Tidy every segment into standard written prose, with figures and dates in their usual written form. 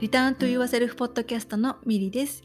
リターントゥユアセルフポッドキャストのミリです。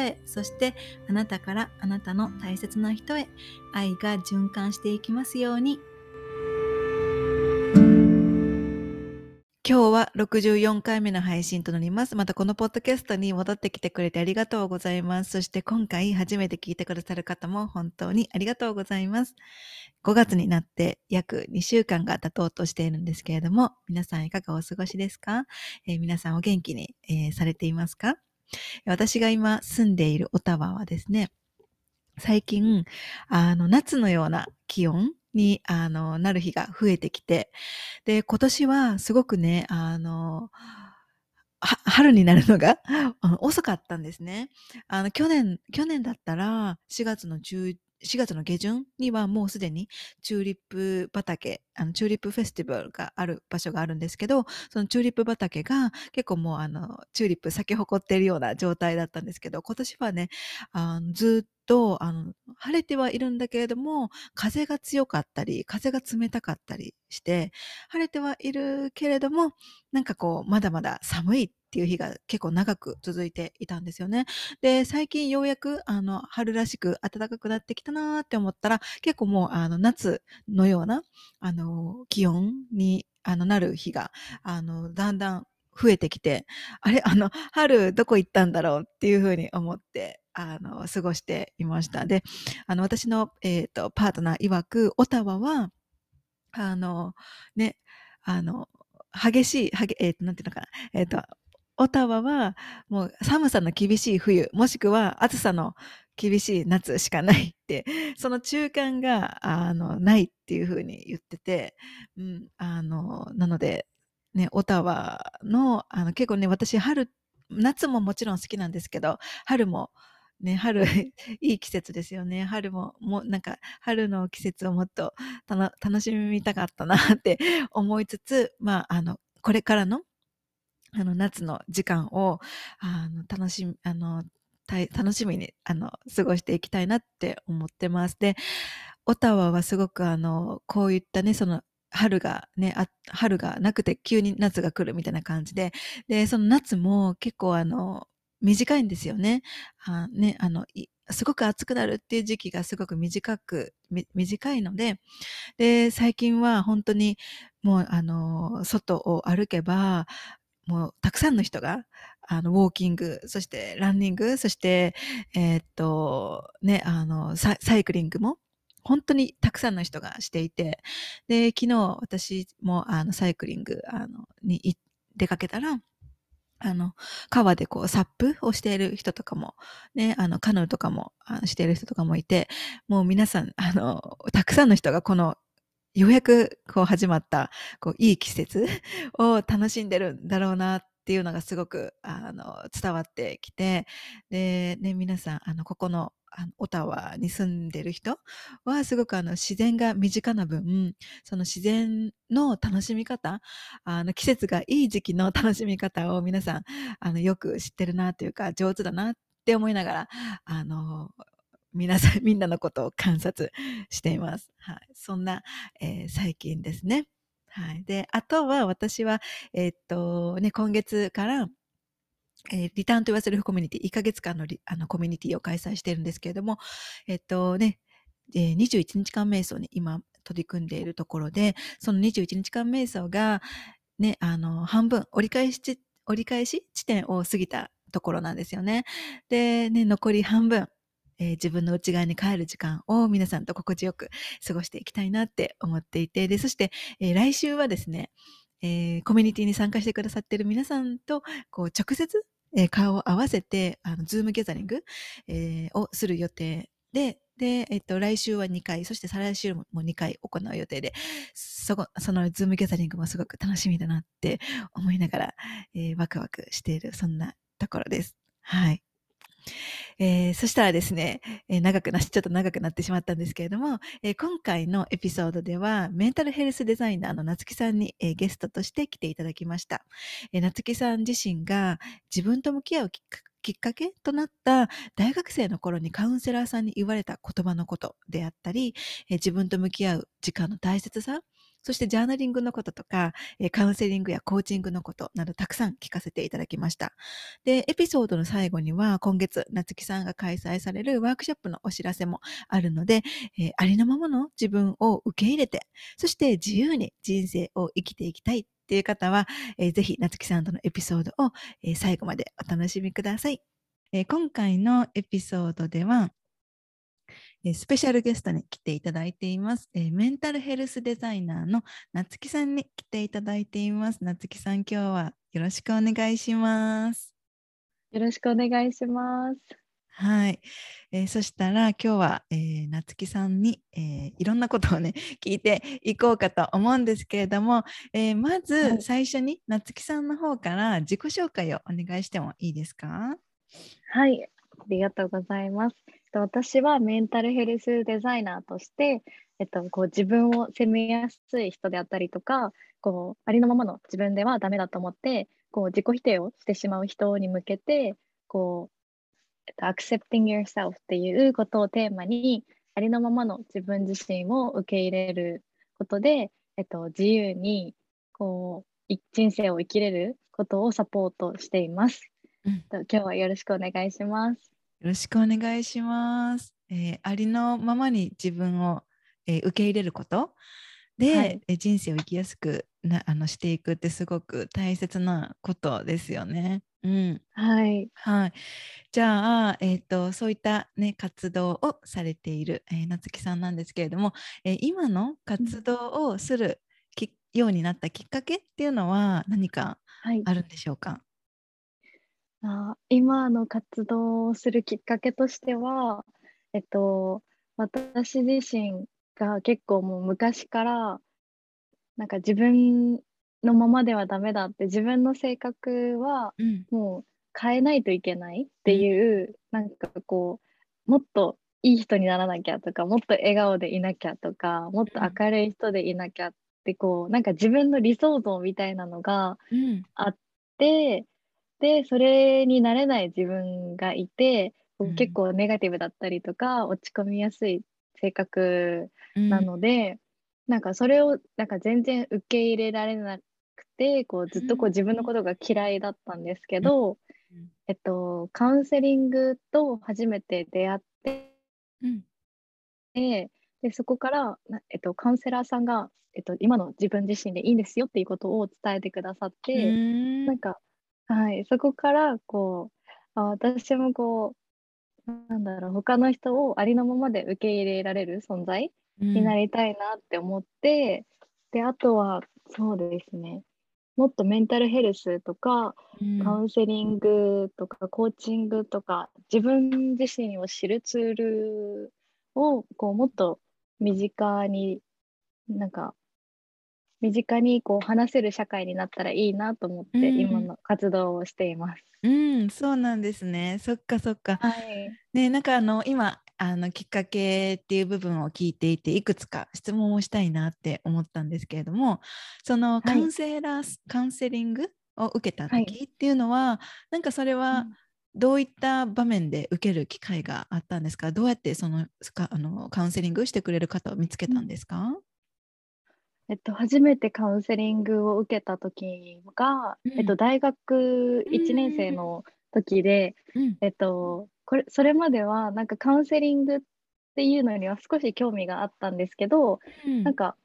へ、そしてあなたからあなたの大切な人へ、愛が循環していきますように。今日は64回目の配信となります。またこのポッドキャストに戻ってきてくれてありがとうございます。そして今回初めて聞いてくださる方も本当にありがとうございます。5月になって約2週間が経とうとしているんですけれども、皆さんいかがお過ごしですか？皆さんお元気に、されていますか？私が今住んでいるオタワはですね、最近夏のような気温になる日が増えてきて、で今年はすごくね春になるのが遅かったんですね。去年だったら4月の下旬にはもうすでにチューリップ畑、チューリップフェスティバルがある場所があるんですけど、そのチューリップ畑が結構もうチューリップ咲き誇っているような状態だったんですけど、今年はね、ずっと晴れてはいるんだけれども、風が強かったり、風が冷たかったりして、晴れてはいるけれども、なんかこう、まだまだ寒いっていう日が結構長く続いていたんですよね。で、最近ようやく春らしく暖かくなってきたなーって思ったら、結構もう夏のような気温になる日がだんだん増えてきて、あれ春どこ行ったんだろうっていうふうに思って過ごしていました。で、私のパートナー曰く、オタワはね、激しいなんていうのかなオタワはもう寒さの厳しい冬、もしくは暑さの厳しい夏しかないって、その中間がないっていうふうに言ってて、なのでね、オタワの結構ね、私夏ももちろん好きなんですけど、春もね、いい季節ですよね。春もなんか春の季節をもっと楽しみたかったなって思いつつ、これからの夏の時間を楽しみに過ごしていきたいなって思ってます。で、オタワはすごくこういったね、その春がなくて急に夏が来るみたいな感じで、でその夏も結構短いんですよね。すごく暑くなるっていう時期がすごく短いので、で最近は本当にもう外を歩けば、もうたくさんの人がウォーキング、そしてランニング、そしてサイクリングも本当にたくさんの人がしていて、で昨日私もサイクリングに出かけたら、川でこうサップをしている人とかもね、カヌーとかもしている人とかもいて、もう皆さんたくさんの人がこのようやくこう始まったこういい季節を楽しんでるんだろうなっていうのがすごく伝わってきて、でね、皆さんここのオタワに住んでる人はすごく自然が身近な分、その自然の楽しみ方、季節がいい時期の楽しみ方を皆さんよく知ってるなというか、上手だなって思いながらみんなのことを観察しています。はい、そんな、最近ですね。はい、であとは私はね、今月からリターントゥユアセルフコミュニティ、1ヶ月間のコミュニティを開催しているんですけれども、21日間瞑想に今取り組んでいるところで、その21日間瞑想がね、半分折り返し地点を過ぎたところなんですよね。でね、残り半分、自分の内側に帰る時間を皆さんと心地よく過ごしていきたいなって思っていて、でそして、来週はですね、コミュニティに参加してくださっている皆さんとこう直接、顔を合わせてズームギャザリング、をする予定で、来週は2回、そして再来週も2回行う予定で、そのズームギャザリングもすごく楽しみだなって思いながら、ワクワクしている、そんなころです。はい。そしたらですね、ちょっと長くなってしまったんですけれども、今回のエピソードではメンタルヘルスデザイナーの夏木さんに、ゲストとして来ていただきました。夏木さん自身が自分と向き合うきっかけとなった大学生の頃にカウンセラーさんに言われた言葉のことであったり、自分と向き合う時間の大切さ、そしてジャーナリングのこととか、カウンセリングやコーチングのことなどたくさん聞かせていただきました。で、エピソードの最後には今月、夏木さんが開催されるワークショップのお知らせもあるので、ありのままの自分を受け入れて、そして自由に人生を生きていきたいっていう方は、ぜひ夏木さんとのエピソードを最後までお楽しみください。今回のエピソードでは、スペシャルゲストに来ていただいています。メンタルヘルスデザイナーの夏木さんに来ていただいています。夏木さん、今日はよろしくお願いします。よろしくお願いします。はい。そしたら今日は、夏木さんに、いろんなことをね、聞いていこうかと思うんですけれども、まず最初に夏木さんの方から自己紹介をお願いしてもいいですか？はい、ありがとうございます。私はメンタルヘルスデザイナーとして、こう自分を責めやすい人であったりとか、こうありのままの自分ではダメだと思ってこう自己否定をしてしまう人に向けてこう、accepting yourself っていうことをテーマにありのままの自分自身を受け入れることで、自由にこう人生を生きれることをサポートしています、今日はよろしくお願いします。よろしくお願いします。ありのままに自分を、受け入れることで、はい、人生を生きやすくしていくってすごく大切なことですよね。うん、はい、はい、じゃあ、そういった、ね、活動をされている、夏木さんなんですけれども、今の活動をするようになったきっかけっていうのは何かあるんでしょうか？はい、今の活動をするきっかけとしては、私自身が結構もう昔からなんか自分のままではダメだって、自分の性格はもう変えないといけないっていう、なんかこうもっといい人にならなきゃとか、もっと笑顔でいなきゃとか、もっと明るい人でいなきゃって、こうなんか自分の理想像みたいなのがあって。でそれになれない自分がいて、結構ネガティブだったりとか、落ち込みやすい性格なので、なんかそれをなんか全然受け入れられなくて、こうずっとこう自分のことが嫌いだったんですけど、カウンセリングと初めて出会って、でそこから、カウンセラーさんが、今の自分自身でいいんですよっていうことを伝えてくださって、なんかはい、そこからこう私もこうなんだろう、他の人をありのままで受け入れられる存在になりたいなって思って、であとはそうですね、もっとメンタルヘルスとか、カウンセリングとかコーチングとか、自分自身を知るツールをこうもっと身近にこう話せる社会になったらいいなと思って、今の活動をしています。うん、そうなんですね。そっかそっか。はい。ね、なんか今きっかけっていう部分を聞いていて、いくつか質問をしたいなって思ったんですけれども、そのカウンセリングを受けた時っていうのは、なんかそれはどういった場面で受ける機会があったんですか？どうやってカウンセリングしてくれる方を見つけたんですか？初めてカウンセリングを受けた時が、大学1年生の時で、それまではなんかカウンセリングっていうのには少し興味があったんですけど、なんか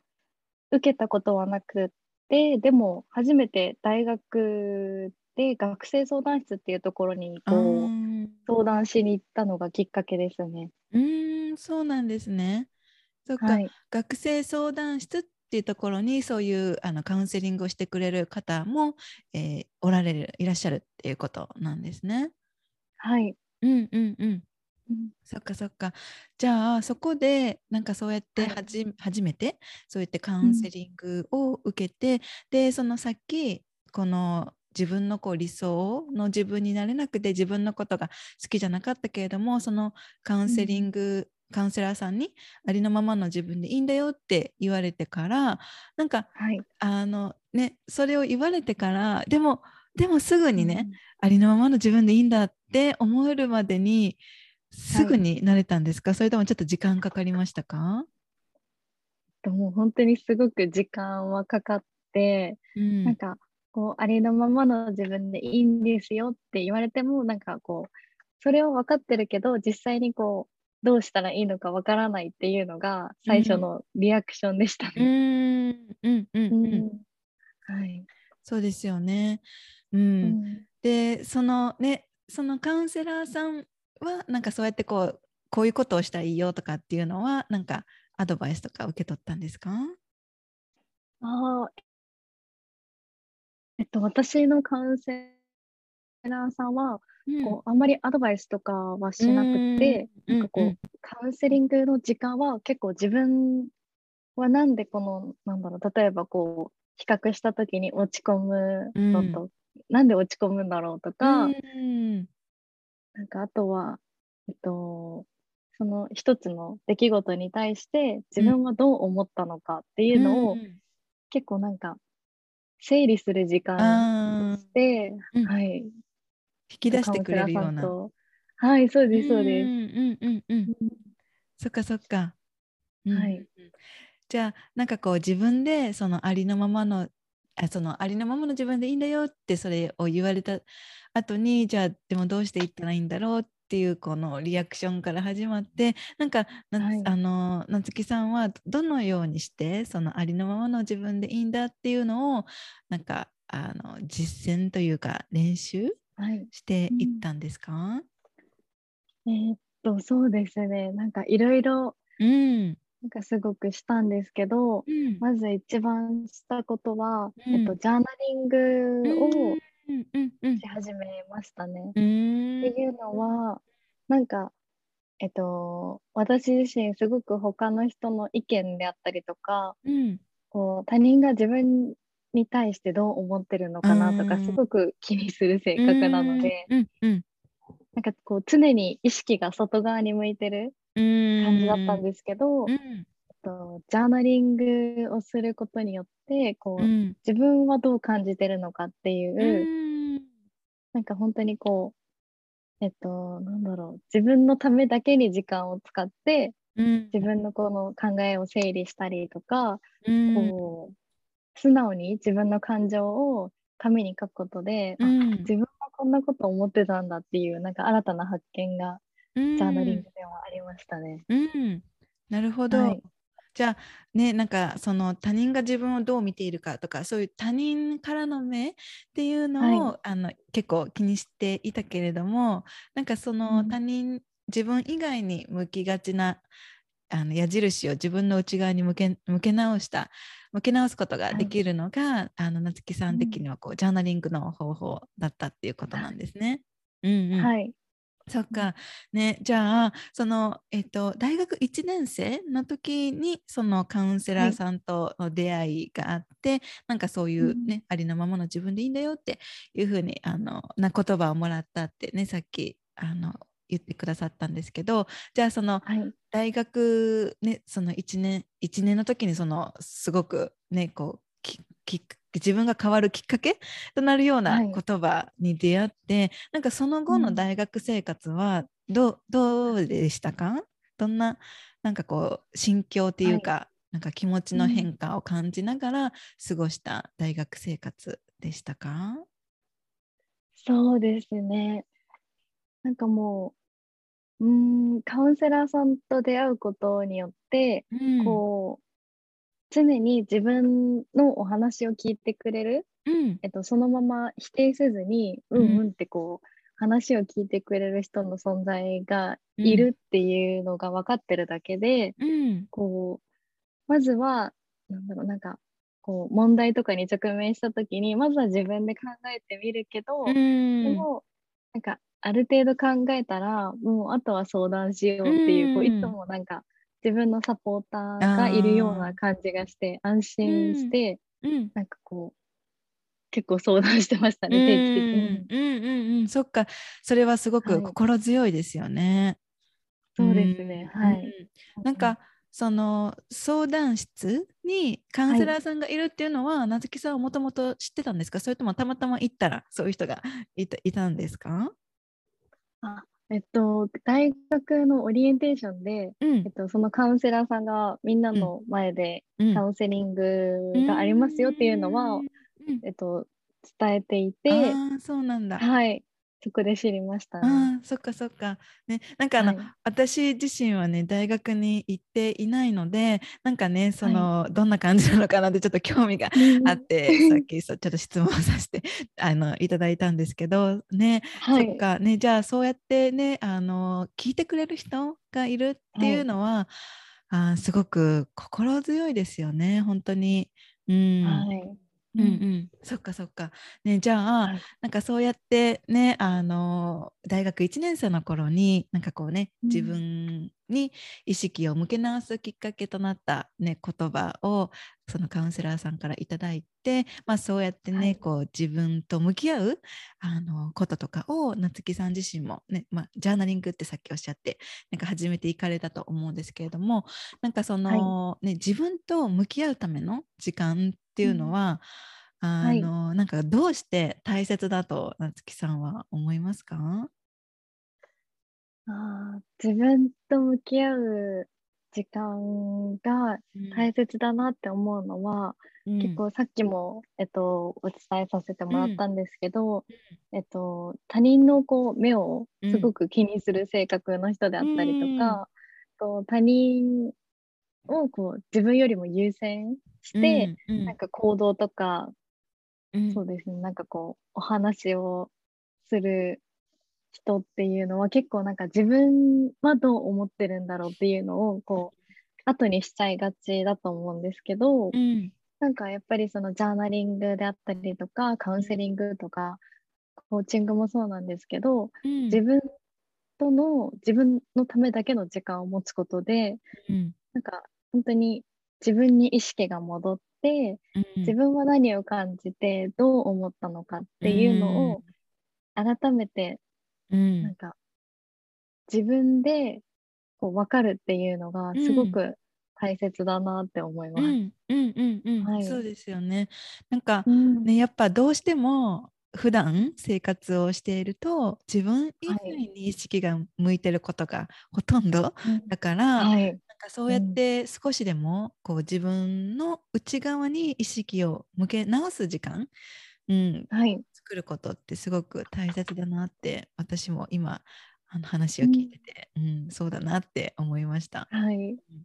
受けたことはなくて、でも初めて大学で学生相談室っていうところにこう相談しに行ったのがきっかけですね。そうなんですね。そっか、はい、学生相談室っていうところにそういうカウンセリングをしてくれる方も、いらっしゃるっていうことなんですね。はい。そっかそっか。じゃあそこでなんかそうやって初めてそうやってカウンセリングを受けて、でそのさっきこの自分のこう理想の自分になれなくて、自分のことが好きじゃなかったけれども、そのカウンセラーさんにありのままの自分でいいんだよって言われてから、なんか、はい、それを言われてから、でもすぐにね、ありのままの自分でいいんだって思えるまでにすぐに慣れたんですか、はい、それともちょっと時間かかりましたか？もう本当にすごく時間はかかって、うん、なんかこうありのままの自分でいいんですよって言われても、なんかこうそれを分かってるけど、実際にこうどうしたらいいのかわからないっていうのが最初のリアクションでしたね。はい、そうですよね。で、そのカウンセラーさんはなんかそうやってこういうことをしたらいいよとかっていうのは、なんかアドバイスとか受け取ったんですか？私のカウンセラーさんは、あんまりアドバイスとかはしなくて、なんかカウンセリングの時間は結構自分はなんで例えば比較した時に落ち込むのと、なんで落ち込むんだろうとか、なんかあとは、その一つの出来事に対して自分はどう思ったのかっていうのを、結構なんか整理する時間として、はい。引き出してくれるような。はい、そうです、そうです。そっかそっか。はい。じゃあ、なんか自分でありのままの自分でいいんだよってそれを言われた後に、じゃあでもどうしていったらいいんだろうっていうこのリアクションから始まって、なつきさんはどのようにしてそのありのままの自分でいいんだっていうのをなんか実践というか練習していったんですか？そうですね、なんかいろいろなんかすごくしたんですけど、まず一番したことは、ジャーナリングをし始めましたね。っていうのはなんか、私自身すごく他の人の意見であったりとか、他人が自分に対してどう思ってるのかなとかすごく気にする性格なので、なんか常に意識が外側に向いてる感じだったんですけど、ジャーナリングをすることによって自分はどう感じてるのかっていう、なんか本当に自分のためだけに時間を使って、自分のこの考えを整理したりとか、素直に自分の感情を紙に書くことで、自分はこんなこと思ってたんだっていう、なんか新たな発見がジャーナリングではありましたね。なるほど、はい、じゃあね、なんかその他人が自分をどう見ているかとか、そういう他人からの目っていうのを、結構気にしていたけれども、なんかその他人、自分以外に向きがちな矢印を自分の内側に向け直すことができるのが、なつきさん的にはジャーナリングの方法だったっていうことなんですね。そっかね。じゃあその、大学1年生の時にそのカウンセラーさんとの出会いがあって、なんかそういうね、ありのままの自分でいいんだよっていうふうにな言葉をもらったってね、さっき言ってくださったんですけど、じゃあその、大学ね、その1年の時にそのすごくね自分が変わるきっかけとなるような言葉に出会って、なんかその後の大学生活はどうでしたか？どんな、なんか心境っていうか、なんか気持ちの変化を感じながら過ごした大学生活でしたか？そうですね。なんかもう、カウンセラーさんと出会うことによって、常に自分のお話を聞いてくれる、そのまま否定せずにって話を聞いてくれる人の存在がいるっていうのが分かってるだけで、まずはなんか問題とかに直面した時にまずは自分で考えてみるけど、でもなんかある程度考えたらもうあとは相談しようっていう、いつもなんか自分のサポーターがいるような感じがして安心して、なんか結構相談してましたね、定期的に。そっか、それはすごく心強いですよね。はい、そうですね、はい。なんかその相談室にカウンセラーさんがいるっていうのは、なずきさんはもともと知ってたんですか？それともたまたま行ったらそういう人がいたんですか？あ、大学のオリエンテーションで、そのカウンセラーさんがみんなの前でカウンセリングがありますよっていうのは、伝えていて、そうなんだ。はい、そこで知りました、ね。あ、そっかそっか。ね、なんかはい、私自身はね、大学に行っていないので、なんかね、その、どんな感じなのかなってちょっと興味があって、さっきちょっと質問させていただいたんですけどね、そっかね、じゃあそうやってね、聞いてくれる人がいるっていうのは、すごく心強いですよね、本当に。はい。そっかそっか、ね、じゃあ、なんかそうやってね、大学1年生の頃になんかこうね、自分に意識を向け直すきっかけとなった、ね、言葉をそのカウンセラーさんからいただいて、そうやってね、こう自分と向き合うこととかを夏木さん自身も、ね、ジャーナリングってさっきおっしゃってなんか始めていかれたと思うんですけれども、なんかその、ね、自分と向き合うための時間っていうのは、なんかどうして大切だと夏木さんは思いますか？自分と向き合う時間が大切だなって思うのは、結構さっきも、お伝えさせてもらったんですけど、他人のこう目をすごく気にする性格の人であったりとか、他人をこう自分よりも優先して、なんか行動とか、そうですね、なんかこうお話をする人っていうのは結構なんか自分はどう思ってるんだろうっていうのをこう後にしちゃいがちだと思うんですけど、なんかやっぱりそのジャーナリングであったりとかカウンセリングとかコーチングもそうなんですけど、自分のためだけの時間を持つことで、なんか本当に自分に意識が戻って、自分は何を感じてどう思ったのかっていうのを改めてなんか自分でこう分かるっていうのがすごく大切だなって思います。そうですよね。なんか、ね、やっぱどうしても普段生活をしていると自分以外に意識が向いてることがほとんどだから、なんかそうやって少しでもこう自分の内側に意識を向け直す時間、作ることってすごく大切だなって、私も今話を聞いてて、そうだなって思いました。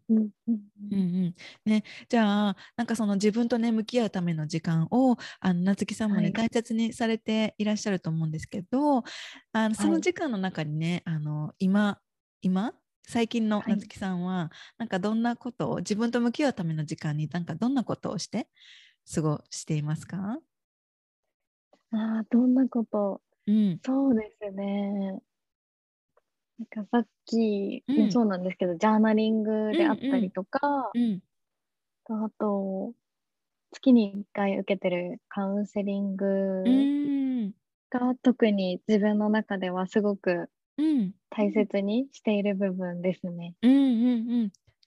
ね、じゃあなんかその自分とね向き合うための時間を夏木さんもね、大切にされていらっしゃると思うんですけど、その時間の中にね、今最近の夏木さんは、なんかどんなことを自分と向き合うための時間になんかどんなことをして過ごしていますか？どんなこと、そうですね。なんかさっきもそうなんですけど、ジャーナリングであったりとか、あと月に1回受けてるカウンセリングが特に自分の中ではすごく大切にしている部分ですね。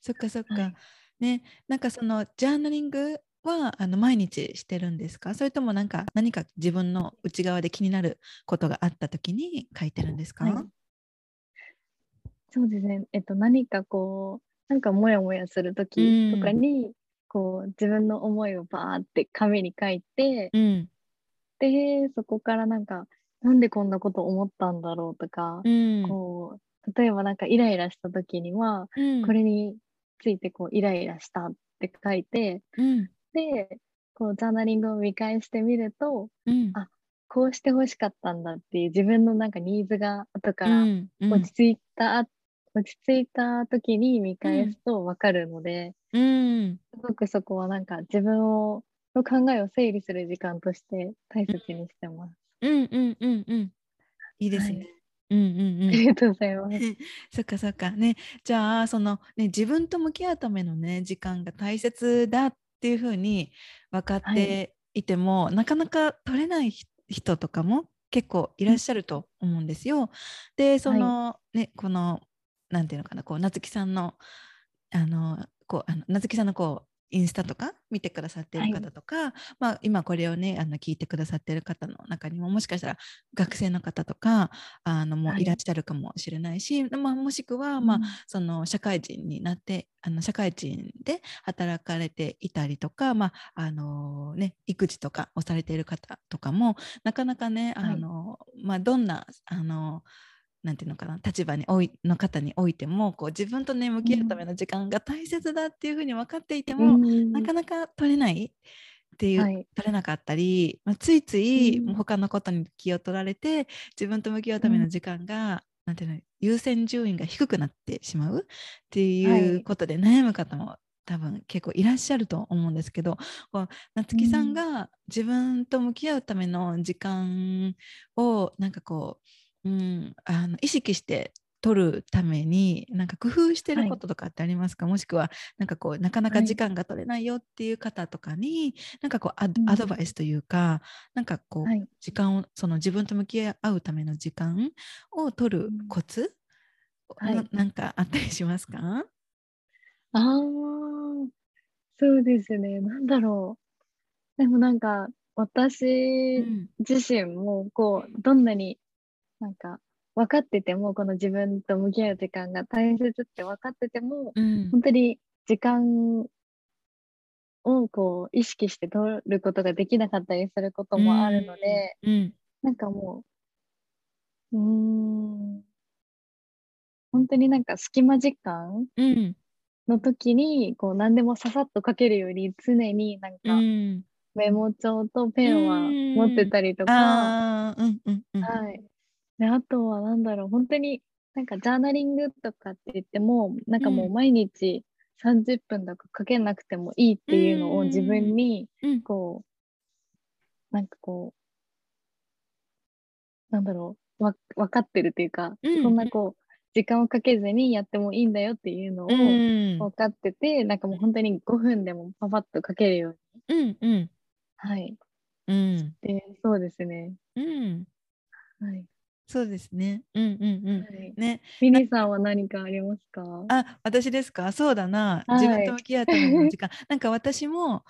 そっかそっか、ね、なんかそのジャーナリングは毎日してるんですか？それともなんか何か自分の内側で気になることがあった時に書いてるんですか？そうですね、何かこうなんかモヤモヤする時とかに、こう自分の思いをバーって紙に書いて、でそこからなんかなんでこんなこと思ったんだろうとか、こう例えばなんかイライラした時には、これについてこうイライラしたって書いて、でこうジャーナリングを見返してみると、あ、こうしてほしかったんだっていう自分のなんかニーズが後から落ち着いた時に見返すと分かるので、すごくそこはなんか自分の考えを整理する時間として大切にしてます。いいですね。ありがとうございます。そっかそっか、ね、じゃあその、ね、自分と向き合うための、ね、時間が大切だっていうふうに分かっていてもなかなか取れない人とかも結構いらっしゃると思うんですよ、うん、でその、はい、ね、このなんていうのかな、こう夏希さんの夏希さんのこうインスタとか見てくださっている方とか、はい、まあ、今これをね聞いてくださっている方の中にももしかしたら学生の方とかもういらっしゃるかもしれないし、はい、まあ、もしくは、まあ、その社会人になって社会人で働かれていたりとか、まあね、育児とかをされている方とかもなかなかねまあ、どんななんていうのかな、立場にの方においてもこう自分と、ね、向き合うための時間が大切だっていうふうに分かっていても、うん、なかなか取れないっていう、はい、取れなかったり、まあ、ついつい他のことに気を取られて自分と向き合うための時間が、うん、なんていうの、優先順位が低くなってしまうっていうことで悩む方も多分結構いらっしゃると思うんですけど、夏希さんが自分と向き合うための時間をなんかこう、うん、意識して取るためになんか工夫してることとかってありますか、はい、もしくはなんかこうなかなか時間が取れないよっていう方とかに、はい、なんかこうアドバイスというか、なんかこう、はい、時間をその自分と向き合うための時間を取るコツ、はい、なんかあったりしますか？そうですね、なんだろう、でもなんか私自身もこう、うん、どんなになんか分かっててもこの自分と向き合う時間が大切って分かってても、うん、本当に時間をこう意識して取ることができなかったりすることもあるので、うん、なんかもう本当になんか隙間時間の時にこう何でもささっと書けるより常になんか、メモ帳とペンは持ってたりとか、はい。で、あとはなんだろう、本当になんかジャーナリングとかって言ってもなんかもう毎日30分とかかけなくてもいいっていうのを自分にこう、なんかこうなんだろう、分かってるというか、そんなこう時間をかけずにやってもいいんだよっていうのを分かってて、なんかもう本当に5分でもパパッとかけるように、はい、で、そうですね、はい、そうですね。はい、ね。ミニさんは何かありますか？私ですか？そうだな。自分と向き合うための時間。なんか私も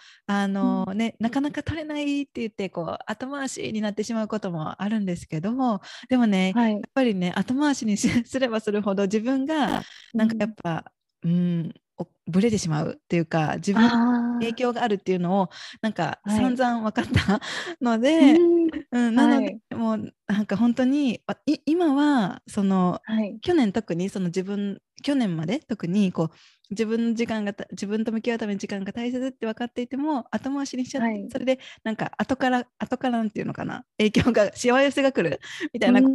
ね、なかなか取れないって言ってこう後回しになってしまうこともあるんですけども、でもね、はい、やっぱりね後回しにすればするほど自分がなんかやっぱブレてしまうっていうか、自分に影響があるっていうのをなんか散々分かったので、はい、なので、はい、もうなんか本当に今はその、はい、去年まで特にこう自分と向き合うための時間が大切って分かっていても後回しにしちゃって、はい、それでなんか後からなんていうのかな、影響がしわ寄せが来るみたいなな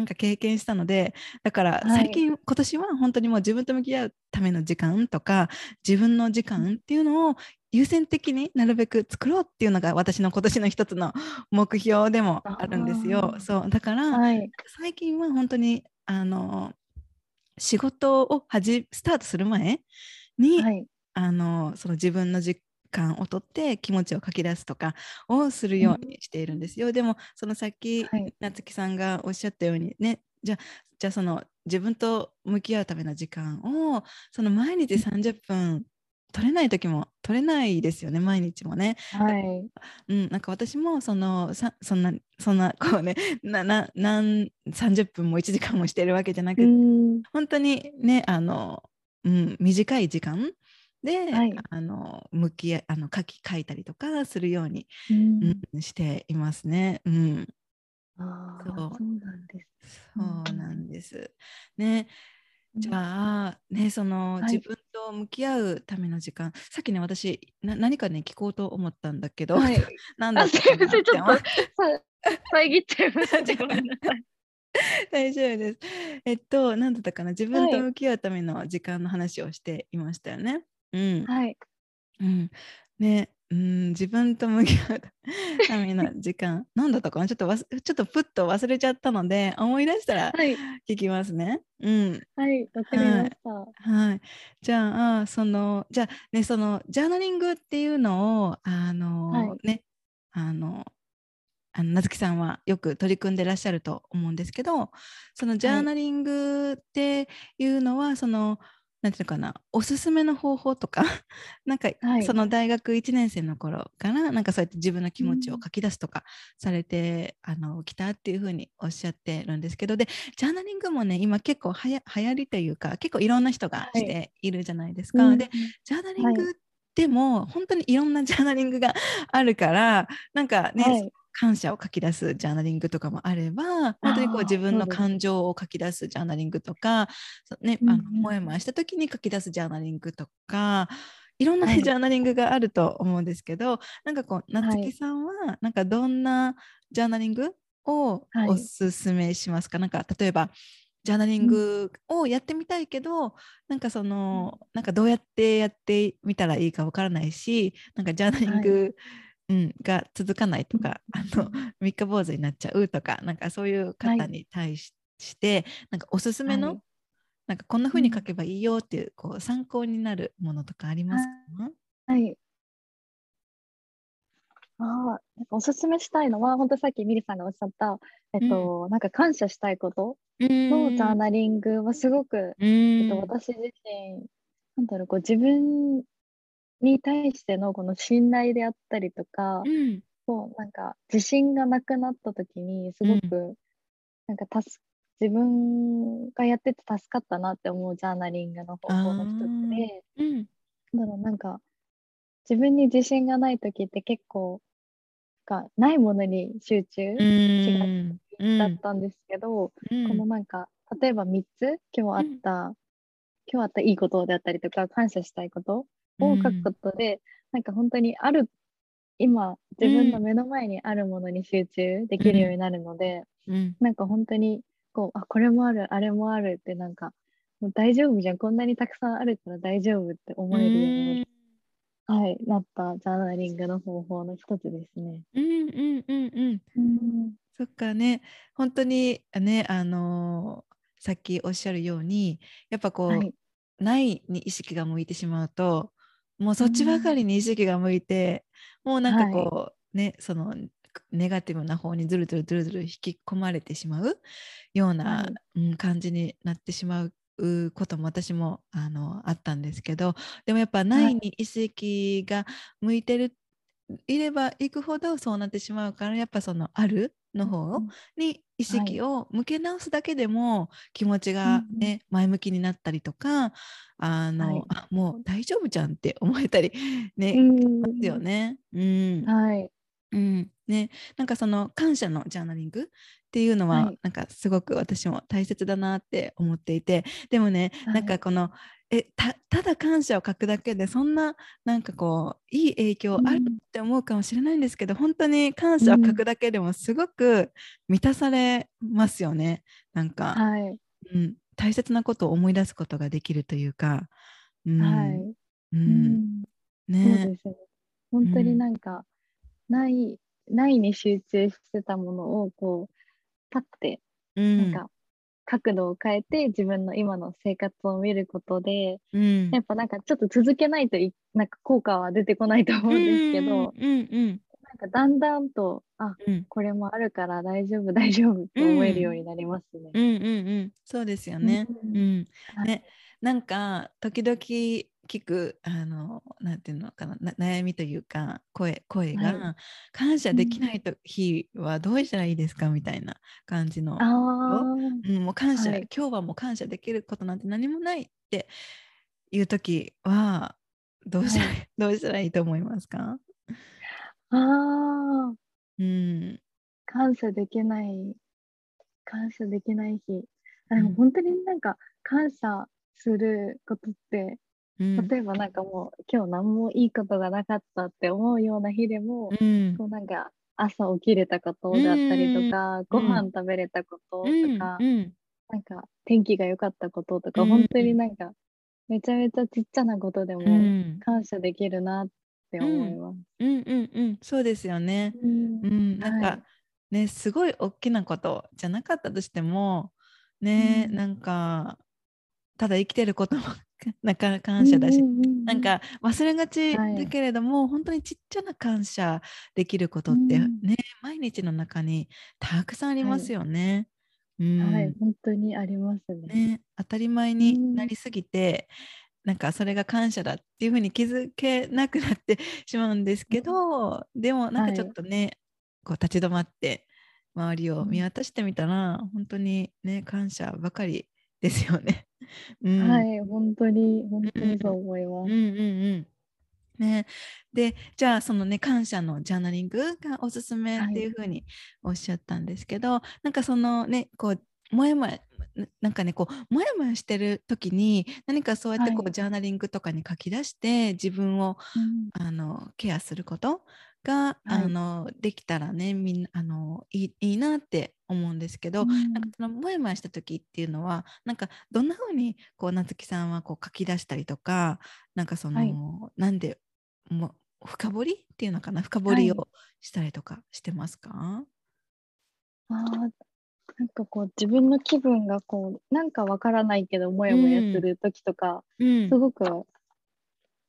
んか経験したので、だから最近、はい、今年は本当にもう自分と向き合うための時間とか自分の時間っていうのを優先的になるべく作ろうっていうのが私の今年の一つの目標でもあるんですよ。そうだから、はい、最近は本当に仕事をスタートする前に、はい、その自分の時間をとって気持ちを書き出すとかをするようにしているんですよ。でもそのさっき、はい、夏希さんがおっしゃったようにね、じゃあその自分と向き合うための時間をその毎日30分取れない時も取れないですよね、毎日もね、はい、なんか私もそんなこうね30分も1時間もしてるわけじゃなくて、本当にね短い時間で、はい、書いたりとかするように、していますね。そうなんですね。じゃあ、ね、その、はい、自分と向き合うための時間、さっきね私何かね聞こうと思ったんだけど、はい、なんだっけなってちょっと遮っちゃいました。ごめんなさい。大丈夫です。何だったかな、自分と向き合うための時間の話をしていましたよね。はい、ね、自分と向き合うための時間何だったかな、ちょっとプッと忘れちゃったので、思い出したら聞きますね。はい、わかりました。はい、じゃあね、そのジャーナリングっていうのをなつきさんはよく取り組んでらっしゃると思うんですけど、そのジャーナリングっていうのは、そのなんていうかな、おすすめの方法とかなんか、その大学1年生の頃からなんかそうやって自分の気持ちを書き出すとかされてきたっていうふうにおっしゃってるんですけど、でジャーナリングもね、今結構流行りというか、結構いろんな人がしているじゃないですか、でジャーナリングでも本当にいろんなジャーナリングがあるから、なんかね、感謝を書き出すジャーナリングとかもあれば、本当にこう自分の感情を書き出すジャーナリングとか、ね、もやもやした時に書き出すジャーナリングとか、いろんな、ね、ジャーナリングがあると思うんですけど、なんかこうなつきさんはなんかどんなジャーナリングをおすすめしますか？なんか例えばジャーナリングをやってみたいけど、なんかそのなんかどうやってやってみたらいいかわからないし、なんかジャーナリング、が続かないとか、三日坊主になっちゃうとか、なんかそういう方に対して、なんかおすすめの、なんかこんな風に書けばいいよっていう、こう参考になるものとかありますか？なんかおすすめしたいのは、本当さっきミリさんがおっしゃった、なんか感謝したいことのジャーナリングはすごく、私自身なんだろう、こう自分に対してのこの信頼であったりとか、そうなんか自信がなくなった時にすごくなんか自分がやってて助かったなって思うジャーナリングの方法の一つで、なんか自分に自信がない時って結構なんかないものに集中しがちだったんですけど、このなんか例えば3つ今日あったいいことであったりとか、感謝したいことを書くことで、なんか本当に今自分の目の前にあるものに集中できるようになるので、なんか本当にこうこれもあるあれもあるって、なんかもう大丈夫じゃん、こんなにたくさんあるから大丈夫って思えるように、なったジャーナリングの方法の一つですね。そっかね、本当にね、さっきおっしゃるように、やっぱこう、ないに意識が向いてしまうと、もうそっちばかりに意識が向いて、もうなんかこう、ね、そのネガティブな方にずるずる引き込まれてしまうような、感じになってしまうことも私もあったんですけど、でもやっぱないに意識が向いていればいくほどそうなってしまうから、やっぱそのあるの方に意識を向け直すだけでも気持ちがね、前向きになったりとか、もう大丈夫じゃんって思えたりね、ますよね。ね、なんかその感謝のジャーナリングっていうのは、なんかすごく私も大切だなって思っていて、でもね、なんかこのただ感謝を書くだけでそんななんかこういい影響あるって思うかもしれないんですけど、本当に感謝を書くだけでもすごく満たされますよね。なんか、大切なことを思い出すことができるというか、そうですね。本当になんか、ないに集中してたものをこうパッてなんか角度を変えて自分の今の生活を見ることで、やっぱなんかちょっと続けないとなんか効果は出てこないと思うんですけど、なんかだんだんとこれもあるから大丈夫って思えるようになりますね。そうですよね。なんか時々聞くなんていうのかな、悩みというか声が、感謝できない日はどうしたらいいですかみたいな感じの、もう感謝、今日はもう感謝できることなんて何もないっていう時はどうしたらいいと思いますか？感謝できない日、でも本当になんか感謝することって。例えばなんかもう今日何もいいことがなかったって思うような日でも、こうなんか朝起きれたことだったりとか、ご飯食べれたこととか、なんか天気が良かったこととか、本当になんかめちゃめちゃちっちゃなことでも感謝できるなってって思います。うんうんうん、そうですよね。うんうん、なんか、はい、ね、すごい大きなことじゃなかったとしてもね、うん、なんかただ生きてることもなんか感謝だし、うんうんうん、なんか忘れがちだけれども、はい、本当にちっちゃな感謝できることってね、うん、毎日の中にたくさんありますよね、はいうんはい、本当にあります ね当たり前になりすぎて、うん、なんかそれが感謝だっていうふうに気づけなくなってしまうんですけど、でもなんかちょっとね、はい、こう立ち止まって周りを見渡してみたら、うん、本当にね感謝ばかりですよね。うん、はい、本当にそう思います。うんうんうんね、でじゃあそのね感謝のジャーナリングがおすすめっていうふうにおっしゃったんですけど、はい、なんかそのねこうもやもやしてる時に何かそうやってこう、はい、ジャーナリングとかに書き出して自分を、うん、ケアすることが、はい、できたらねみんないいなって思うんですけど、うん、なんかそのもやもやした時っていうのはなんかどんな風にこう夏希さんはこう書き出したりとかなんかその、はい、なんでも深掘りっていうのかな深掘りをしたりとかしてますか？はい、なんかこう自分の気分がこうなんかわからないけどもやもやする時とか、うん、すごく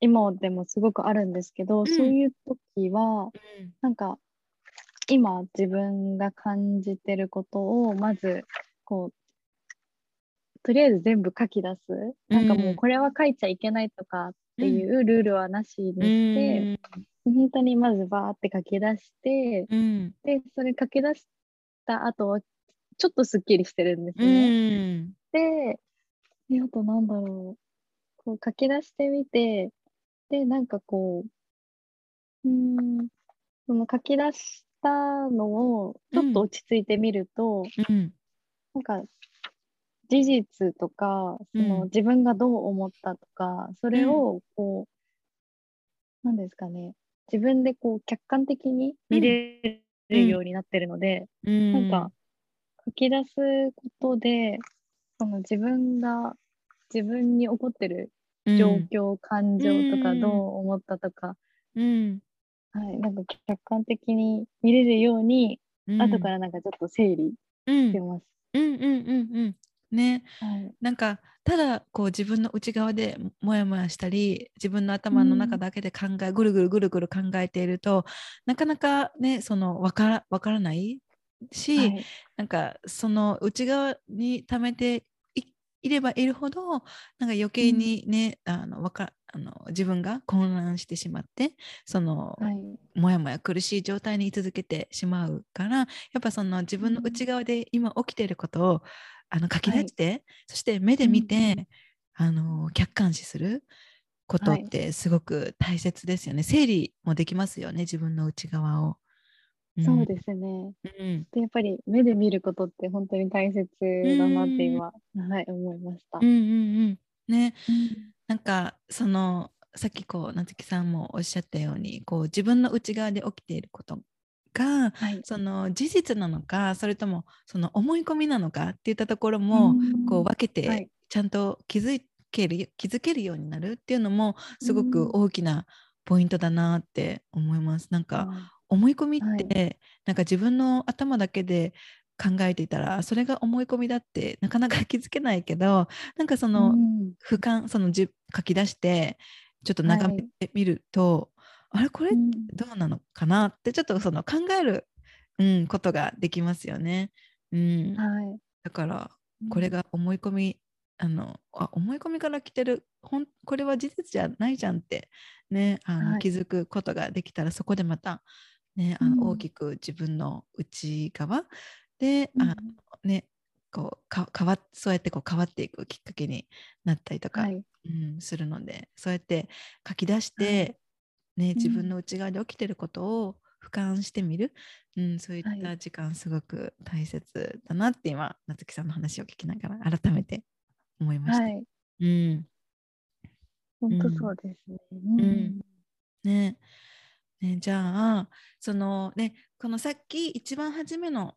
今でもすごくあるんですけど、うん、そういう時は、うん、なんか今自分が感じてることをまずこうとりあえず全部書き出す、うん、なんかもうこれは書いちゃいけないとかっていうルールはなしにして、うん、本当にまずバーって書き出して、うん、でそれ書き出した後はちょっとすっきりしてるんですね、うん、であとなんだろうこう書き出してみてでなんかこうその書き出したのをちょっと落ち着いてみると、うん、なんか事実とかその自分がどう思ったとかそれをこう、うん、なんですかね自分でこう客観的に見れるようになってるので、うん、なんか書き出すことでその自分に起こってる状況、うん、感情とかどう思ったとか、うんはい、なんか客観的に見れるように、うん、後からなんかちょっと整理してます。うんうんうんうんねはい、なんかただこう自分の内側でもやもやしたり自分の頭の中だけで考え、うん、ぐるぐる考えているとなかなかねそのわからないし、はい、なんかその内側に溜めていればいるほどなんか余計にね、うん、自分が混乱してしまってその、はい、もやもや苦しい状態に続けてしまうからやっぱその自分の内側で今起きていることを書き出して、はい、そして目で見て、うん、客観視することってすごく大切ですよね、はい、整理もできますよね自分の内側を。そうですね、うん、でやっぱり目で見ることって本当に大切だなって今、はい、思いました、うんうんうんねうん、なんかそのさっきこう夏希さんもおっしゃったようにこう自分の内側で起きていることが、はい、その事実なのかそれともその思い込みなのかっていったところも、うん、こう分けてちゃんと気づけるようになるっていうのもすごく大きなポイントだなって思います。なんか、うん思い込みって、はい、なんか自分の頭だけで考えていたらそれが思い込みだってなかなか気づけないけどなんかその俯瞰その書き出してちょっと眺めてみると、はい、あれこれどうなのかなってちょっとその考える、うん、ことができますよね、うんはい、だからこれが思い込み思い込みから来てるこれは事実じゃないじゃんって、ねはい、気づくことができたらそこでまたね、大きく自分の内側で、うんね、こうそうやってこう変わっていくきっかけになったりとか、はいうん、するのでそうやって書き出して、はいね、自分の内側で起きてることを俯瞰してみる、うん、そういった時間すごく大切だなって今、はい、夏希さんの話を聞きながら改めて思いました、はいうん、本当そうですね、うんうんねね、じゃあその、ね、このさっき一番初めの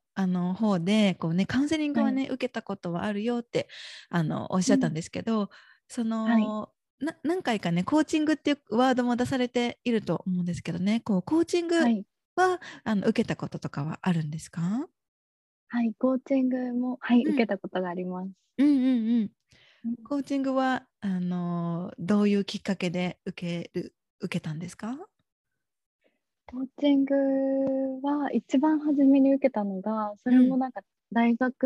方でこう、ね、カウンセリングは、ねはい、受けたことはあるよっておっしゃったんですけど、うんそのはい、何回かねコーチングっていうワードも出されていると思うんですけどね、こうコーチングは、はい、受けたこととかはあるんですか？はい、コーチングも、はい、受けたことがあります。うんうんうんうん、コーチングはどういうきっかけで受けたんですか？コーチングは一番初めに受けたのが、それもなんか大学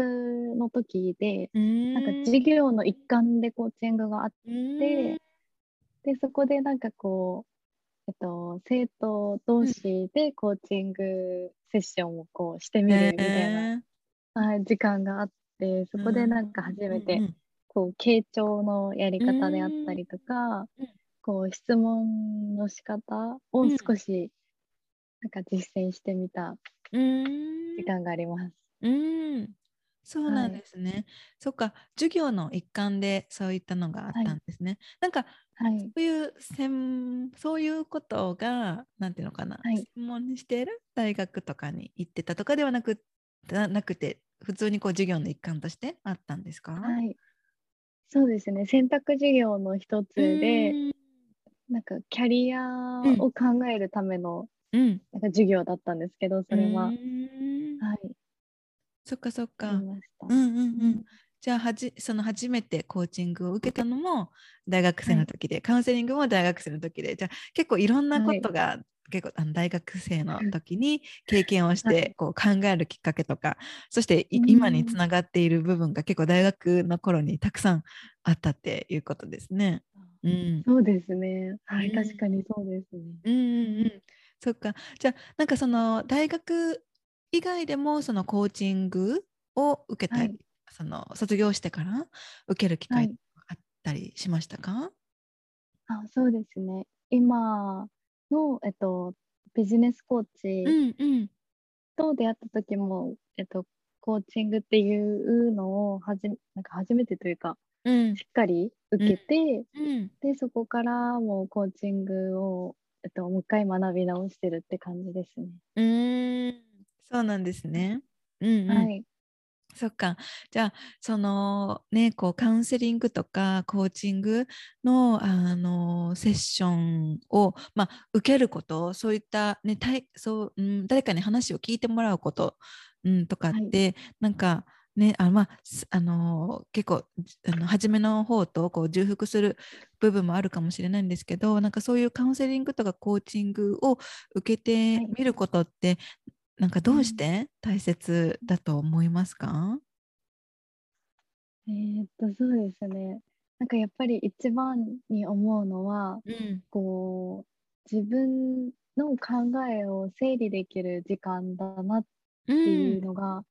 の時で、なんか授業の一環でコーチングがあって、でそこでなんかこう生徒同士でコーチングセッションをこうしてみるみたいな、はい、時間があって、そこでなんか初めてこう傾聴のやり方であったりとか、こう質問の仕方を少しなんか実践してみた時間があります。そうなんですね、はい、そっか、授業の一環でそういったのがあったんですね、はい、なんか、はい、そういうことがなんていうのかな、はい、専門にしている大学とかに行ってたとかではなくて普通にこう授業の一環としてあったんですか？はい、そうですね、選択授業の一つで、なんかキャリアを考えるための、なんか授業だったんですけど、それは、はい。そっかそっか。じゃあ初めてコーチングを受けたのも大学生の時で、はい、カウンセリングも大学生の時で、じゃあ結構いろんなことが、はい、結構大学生の時に経験をして、はい、こう考えるきっかけとか、そして今につながっている部分が結構大学の頃にたくさんあったっていうことですね。そうですね、はい、確かにそうですね。そっか、じゃあなんかその大学以外でもそのコーチングを受けたり、はい、その卒業してから受ける機会あったりしましたか？はい、そうですね、今の、ビジネスコーチと出会った時も、コーチングっていうのをなんか初めてというか、しっかり受けて、でそこからもうコーチングを、もう一回学び直してるって感じですね。そうなんですね。はい。そっか。じゃあそのね、こうカウンセリングとかコーチングのセッションを受けること、そういったね、誰かに話を聞いてもらうこと、とかって、はい、なんかね、結構初めの方とこう重複する部分もあるかもしれないんですけど、なんかそういうカウンセリングとかコーチングを受けてみることって、はい、なんかどうして大切だと思いますか？そうですね、なんかやっぱり一番に思うのは、こう自分の考えを整理できる時間だなっていうのが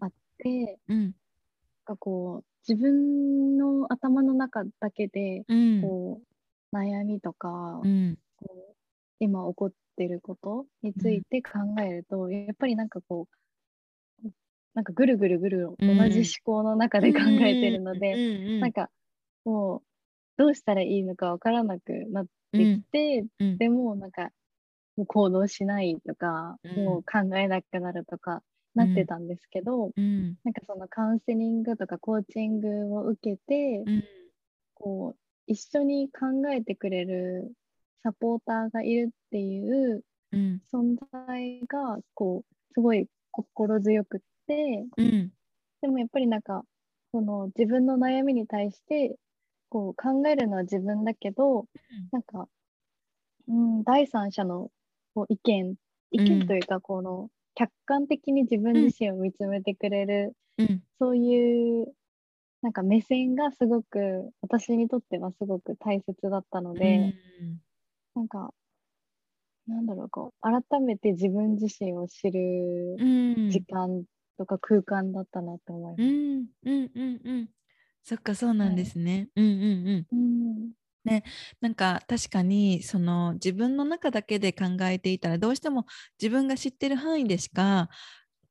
あって、なんかこう自分の頭の中だけで、こう悩みとか、こう今起こってることについて考えると、やっぱりなんかこうなんかぐるぐる同じ思考の中で考えてるので、なんかもうどうしたらいいのか分からなくなってきて、でもなんかもう行動しないとか、もう考えなくなるとかなってたんですけど、なんかそのカウンセリングとかコーチングを受けて、こう一緒に考えてくれるサポーターがいるっていう存在がこうすごい心強くって、でもやっぱりなんかこの自分の悩みに対してこう考えるのは自分だけど、なんか、第三者のこう意見というか、この客観的に自分自身を見つめてくれる、そういうなんか目線がすごく私にとってはすごく大切だったので、なんかなんだろう、こう改めて自分自身を知る時間とか空間だったなと思います。そっか、そうなんですね。ね、なんか確かにその自分の中だけで考えていたら、どうしても自分が知ってる範囲でしか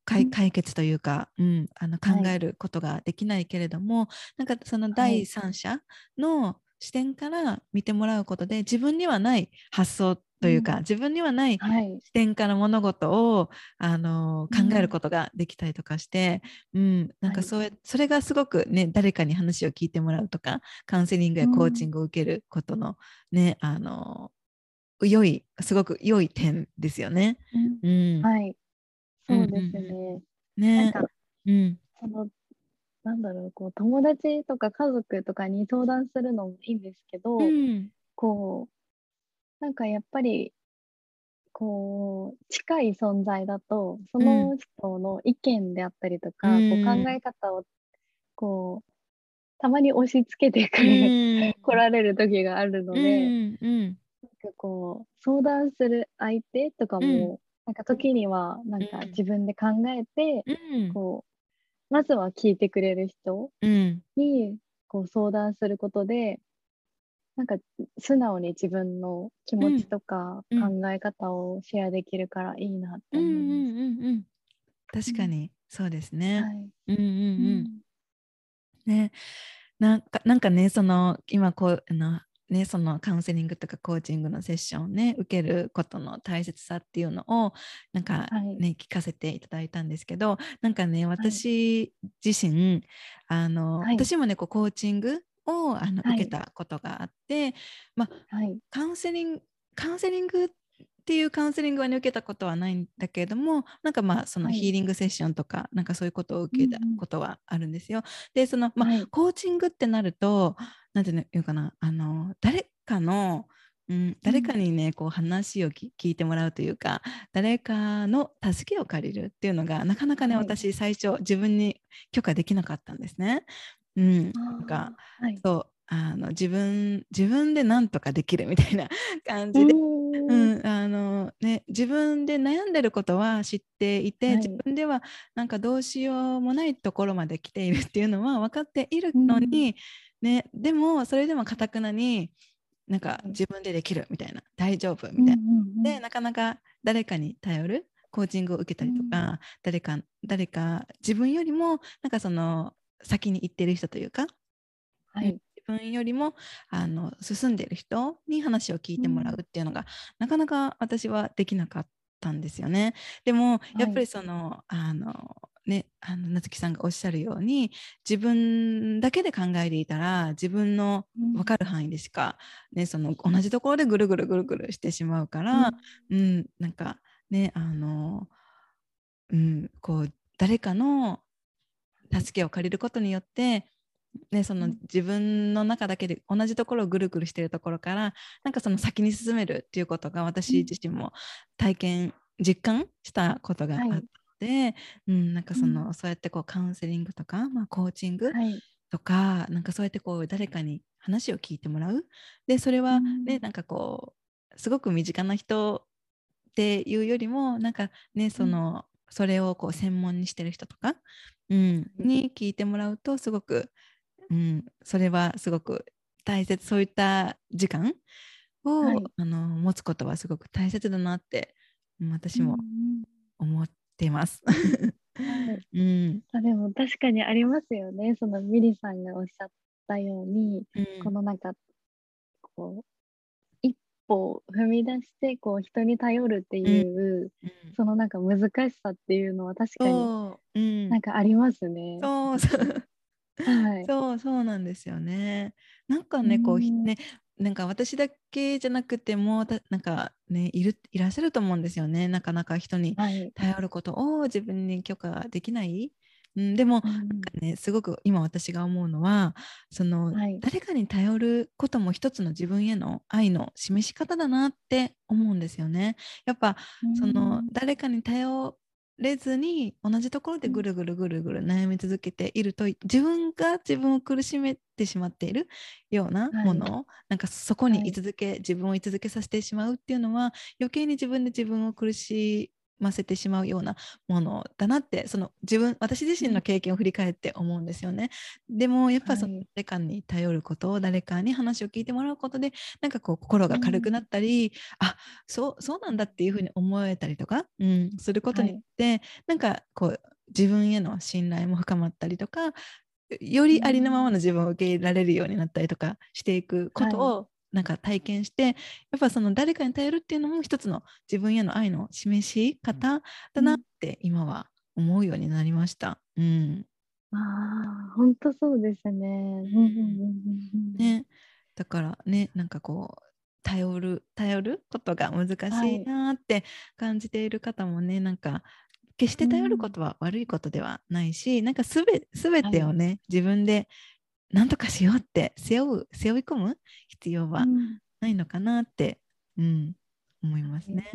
解決というか、考えることができないけれども、なんかその第三者の視点から見てもらうことで、自分にはない発想というか、自分にはない視点から物事を、考えることができたりとかして、なんかそれがすごくね、誰かに話を聞いてもらうとかカウンセリングやコーチングを受けることのね、すごく良い点ですよね。はい、そうですね。なんか、なんだろう、こう友達とか家族とかに相談するのもいいんですけど、こうなんかやっぱりこう近い存在だとその人の意見であったりとか、こう考え方をこうたまに押し付けて来られる時があるので、なんかこう相談する相手とかも、なんか時にはなんか自分で考えて、こうまずは聞いてくれる人にこう相談することで、なんか素直に自分の気持ちとか考え方をシェアできるからいいなって思います。確かにそうですね。ね、なんかね、その今こうね、そのカウンセリングとかコーチングのセッションをね受けることの大切さっていうのをなんかね、聞かせていただいたんですけど、なんかね私自身、私もねこうコーチングを受けたことがあって、カウンセリングっていうカウンセリングは、ね、受けたことはないんだけれども、なんかまあそのヒーリングセッションとか、なんかそういうことを受けたことはあるんですよ。でその、コーチングってなるとなんていうかな、誰かにねこう話を聞いてもらうというか、誰かの助けを借りるっていうのがなかなかね、私最初自分に許可できなかったんですね。なんかそう自分でなんとかできるみたいな感じで、自分で悩んでることは知っていて、自分ではなんかどうしようもないところまで来ているっていうのは分かっているのに、でもそれでも頑なになんか自分でできるみたいな、大丈夫みたいな、でなかなか誰かに頼るコーチングを受けたりとか、誰か自分よりもなんかその先に行ってる人というか、自分よりも進んでいる人に話を聞いてもらうっていうのが、なかなか私はできなかったんですよね。でもやっぱりその、なつきさんがおっしゃるように、自分だけで考えていたら自分の分かる範囲でしか、その同じところでぐるぐるしてしまうから、なんかねこう誰かの助けを借りることによってその自分の中だけで同じところをぐるぐるしているところから、なんかその先に進めるっていうことが私自身も実感したことがあって、なんかそうやってこうカウンセリングとか、コーチングとか、なんかそうやってこう誰かに話を聞いてもらう、でそれはね、なんかこうすごく身近な人っていうよりも、なんかねそれをこう専門にしてる人とか、に聞いてもらうとすごく、それはすごく大切、そういった時間を、持つことはすごく大切だなって私も思っています。でも確かにありますよね。そのミリさんがおっしゃったように、このなんかこう一歩踏み出してこう人に頼るっていう、そのなんか難しさっていうのは確かになんかありますね。そうなんですよね。なんかねこうね、なんか私だけじゃなくてもなんかねいらっしゃると思うんですよね。なかなか人に頼ることを自分に許可できない。でもなんかね、すごく今私が思うのは、その、誰かに頼ることも一つの自分への愛の示し方だなって思うんですよね。やっぱその誰かに頼れずに同じところでぐるぐる悩み続けていると、自分を苦しめてしまっているようなものを、なんかそこに自分を居続けさせてしまうっていうのは、余計に自分で自分を苦しませてしまうようなものだなって、その私自身の経験を振り返って思うんですよね。でもやっぱり誰かに頼ることを、誰かに話を聞いてもらうことで、なんかこう心が軽くなったり、そうなんだっていうふうに思えたりとか、することによって、なんかこう自分への信頼も深まったりとか、よりありのままの自分を受け入れられるようになったりとかしていくことをなんか体験して、やっぱその誰かに頼るっていうのも一つの自分への愛の示し方だなって今は思うようになりました。うん。ああ、本当そうですね。ね、だからね、なんかこう頼ることが難しいなって感じている方もね、なんか決して頼ることは悪いことではないし、なんかすべてをね、自分で何とかしようって背負い込む必要はないのかなって、思いますね。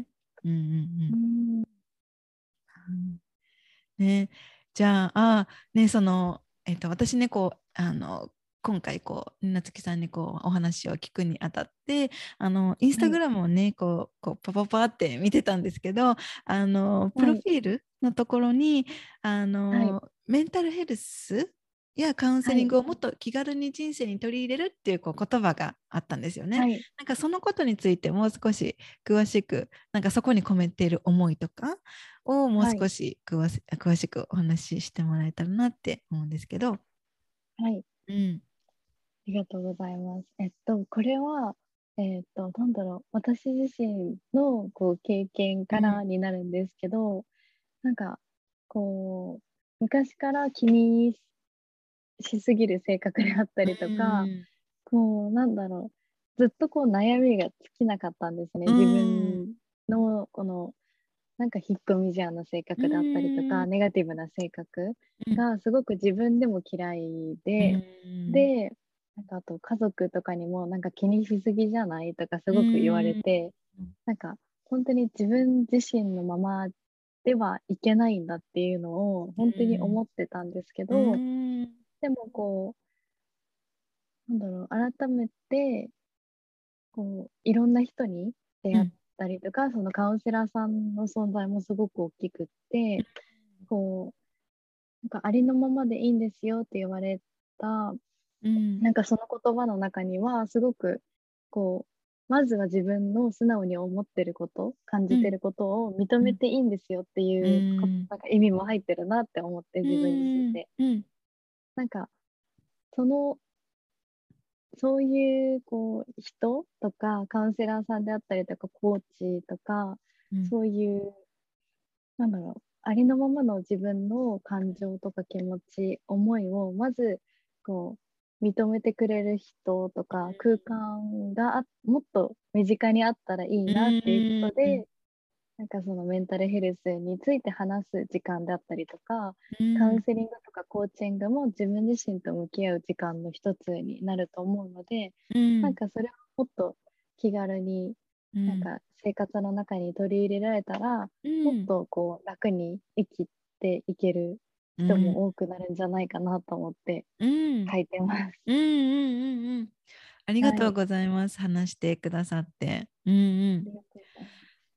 ね、じゃあね、その私ね、こう今回こう夏希さんにこうお話を聞くにあたってインスタグラムをね、こうパって見てたんですけど、プロフィールのところに、メンタルヘルスやカウンセリングをもっと気軽に人生に取り入れるっていう、こう言葉があったんですよね、なんかそのことについてもう少し詳しく、なんかそこに込めている思いとかをもう少し詳しくお話ししてもらえたらなって思うんですけど。ありがとうございます。これは、なんだろう、私自身のこう経験からになるんですけど、なんかこう昔から気にしすぎる性格であったりとか、こうなんだろう、ずっとこう悩みが尽きなかったんですね。自分のこのなんか引っ込み思案な性格だったりとか、ネガティブな性格がすごく自分でも嫌いで、でなんかあと家族とかにもなんか気にしすぎじゃないとかすごく言われて、なんか本当に自分自身のままではいけないんだっていうのを本当に思ってたんですけど、でもこうなんだろう、改めてこういろんな人に出会ったりとか、そのカウンセラーさんの存在もすごく大きくって、こうなんかありのままでいいんですよって言われた、なんかその言葉の中にはすごくこうまずは自分の素直に思ってること、感じてることを認めていいんですよっていう、なんか意味も入ってるなって思って、自分について、なんかそういうこう人とかカウンセラーさんであったりとかコーチとか、そういうなんだろう、ありのままの自分の感情とか気持ち、思いをまずこう認めてくれる人とか空間がもっと身近にあったらいいなっていうことで、なんかそのメンタルヘルスについて話す時間だったりとか、カウンセリングとかコーチングも自分自身と向き合う時間の一つになると思うので、なんかそれをもっと気軽になんか生活の中に取り入れられたら、もっとこう楽に生きていける人も多くなるんじゃないかなと思って書いてます。ありがとうございます。話してくださって、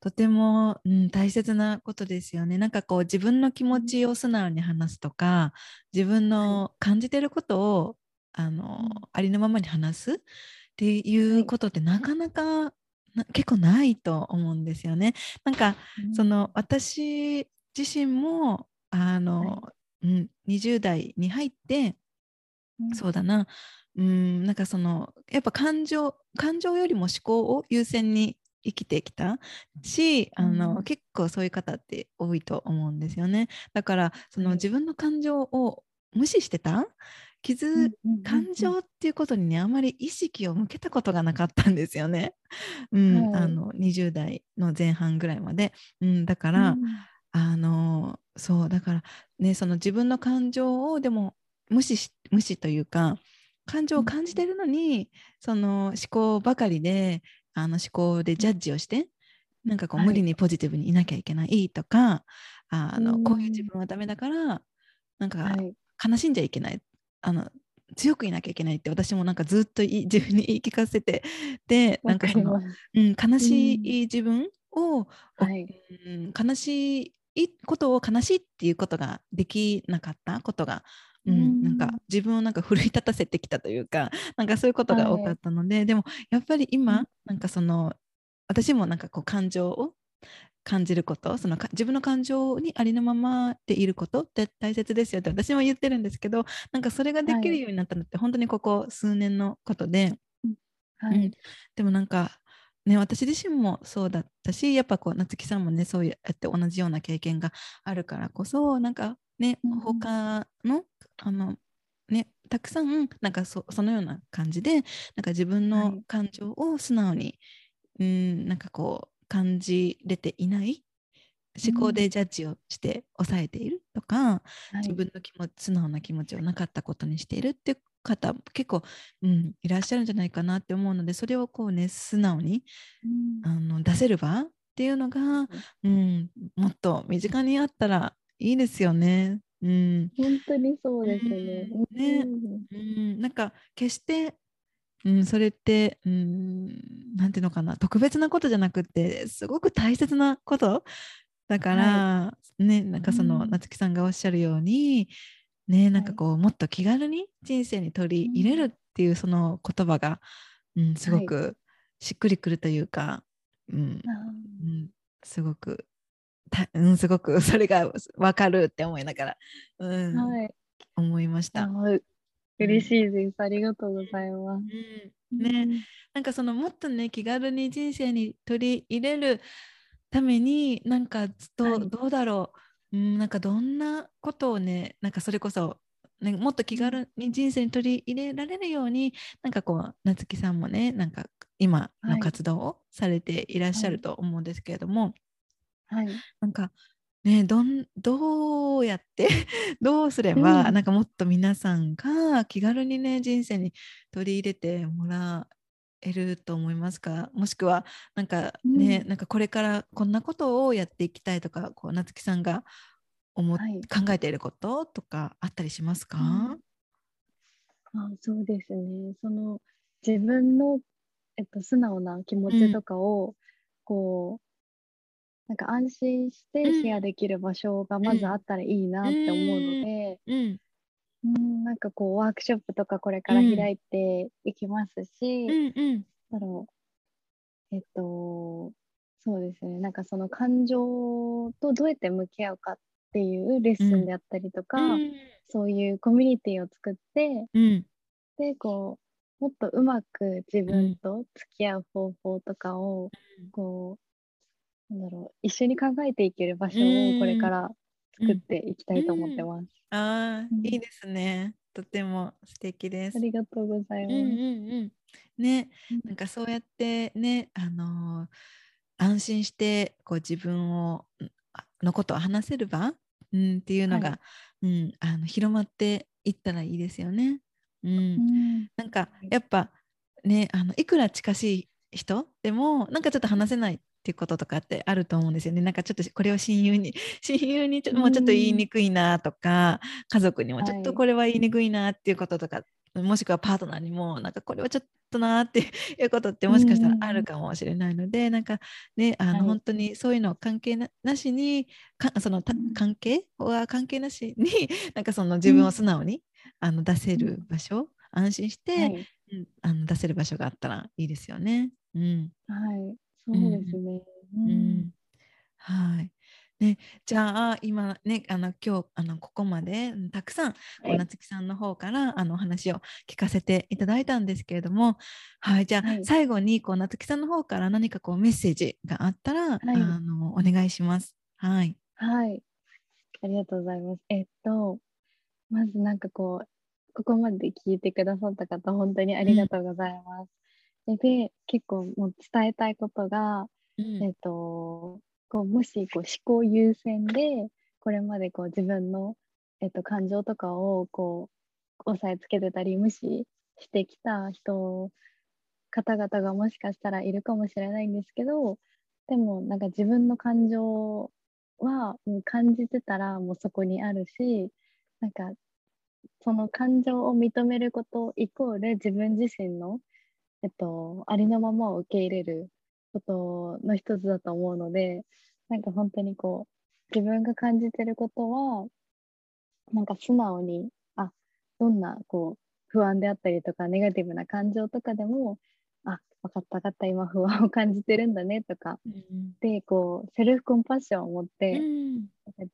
とても、大切なことですよね。なんかこう自分の気持ちを素直に話すとか、自分の感じてることをありのままに話すっていうことってなかなか結構ないと思うんですよね。なんか、その私自身も20代に入って、そうだな、なんかそのやっぱ感情よりも思考を優先に生きてきたし、結構そういう方って多いと思うんですよね。だからその自分の感情を無視してた、感情っていうことにね、あまり意識を向けたことがなかったんですよね。20代の前半ぐらいまで、だから、そうだからね、その自分の感情をでも無視というか、感情を感じてるのに、その思考ばかりで思考でジャッジをして、なんかこう無理にポジティブにいなきゃいけないとか、こういう自分はダメだから、なんか悲しんじゃいけない、強くいなきゃいけないって、私もなんかずっと自分に言い聞かせてて、なんかその、悲しい自分を、悲しいことを悲しいっていうことができなかったことが、なんか自分をなんか奮い立たせてきたというか、なんかそういうことが多かったので、でもやっぱり今、なんかその私もなんかこう感情を感じること、その自分の感情にありのままでいることって大切ですよって私も言ってるんですけど、なんかそれができるようになったのって本当にここ数年のことで、はいうん、でもなんかね、私自身もそうだったし、やっぱこう夏希さんもね、そうやって同じような経験があるからこそ、なんかね、うん、他のね、たくさんなんかそのような感じで、なんか自分の感情を素直に、はい、なんかこう感じれていない思考でジャッジをして抑えているとか、はい、自分の素直な気持ちをなかったことにしているっていう方結構、うん、いらっしゃるんじゃないかなって思うので、それをこうね素直に、うん、出せる場っていうのが、うん、もっと身近にあったらいいですよね、うん、本当にそうですね、うん、ね、うん、なんか決して、うん、それって、うん、なんていうのかな、特別なことじゃなくてすごく大切なことだから、はい、ね、なんかその、うん、夏希さんがおっしゃるようにね、なんかこう、はい、もっと気軽に人生に取り入れるっていうその言葉が、うん、すごくしっくりくるというか、はい、うんうん、すごくそれが分かるって思いながら、うんはい、思いました。嬉しいです、ありがとうございます、うんね、なんかそのもっとね気軽に人生に取り入れるために、なんかどうだろう、はいなんかどんなことをね、なんかそれこそ、ね、もっと気軽に人生に取り入れられるように、なんかこう夏希さんもね、なんか今の活動をされていらっしゃると思うんですけれども、はいはい、なんかねどうやってどうすれば、なんかもっと皆さんが気軽にね人生に取り入れてもらえると思いますか？もしくはなんかね、なんかこれからこんなことをやっていきたいとか、こう夏希さんがはい、考えていることとかあったりしますか？そうですね、その自分の、素直な気持ちとかを、こうなんか安心してシェアできる場所がまずあったらいいなって思うので、なんかこうワークショップとかこれから開いていきますし、そうですね、なんかその感情とどうやって向き合うかっていうレッスンであったりとか、そういうコミュニティを作って、でこうもっとうまく自分と付き合う方法とかを、こうなんだろう、一緒に考えていける場所をこれから作っていきたいと思ってます。いいですね。とても素敵です。ありがとうございます。ね、なんかそうやってね、安心してこう自分のことを話せる場、っていうのが、はい広まっていったらいいですよね。なんかやっぱねいくら近しい人でもなんかちょっと話せないっていうこととかってあると思うんですよね。なんかちょっとこれを親友にもうちょっと言いにくいなとか、家族にもちょっとこれは言いにくいなっていうこととか、もしくはパートナーにもなんかこれはちょっとなっていうことってもしかしたらあるかもしれないので、なんかね本当にそういうの関係なしにその関係は関係なしになんかその自分を素直に出せる場所、安心して、出せる場所があったらいいですよね。はいそうですね。はい。ね、じゃあ今ね今日ここまでたくさん夏希さんの方からお話を聞かせていただいたんですけれども、はい、じゃあ、最後に夏希さんの方から何かこうメッセージがあったら、お願いします。はい。はい。ありがとうございます。まずなんかこうここまで聞いてくださった方本当にありがとうございます。で結構もう伝えたいことが、こうもしこう思考優先でこれまでこう自分の、感情とかをこう抑えつけてたり無視してきた方々がもしかしたらいるかもしれないんですけど、でもなんか自分の感情はもう感じてたらもうそこにあるし、なんかその感情を認めることイコール自分自身のありのままを受け入れることの一つだと思うので、なんか本当にこう自分が感じてることはなんか素直にどんなこう不安であったりとかネガティブな感情とかでも分かった今不安を感じてるんだねとか、でこうセルフコンパッションを持って、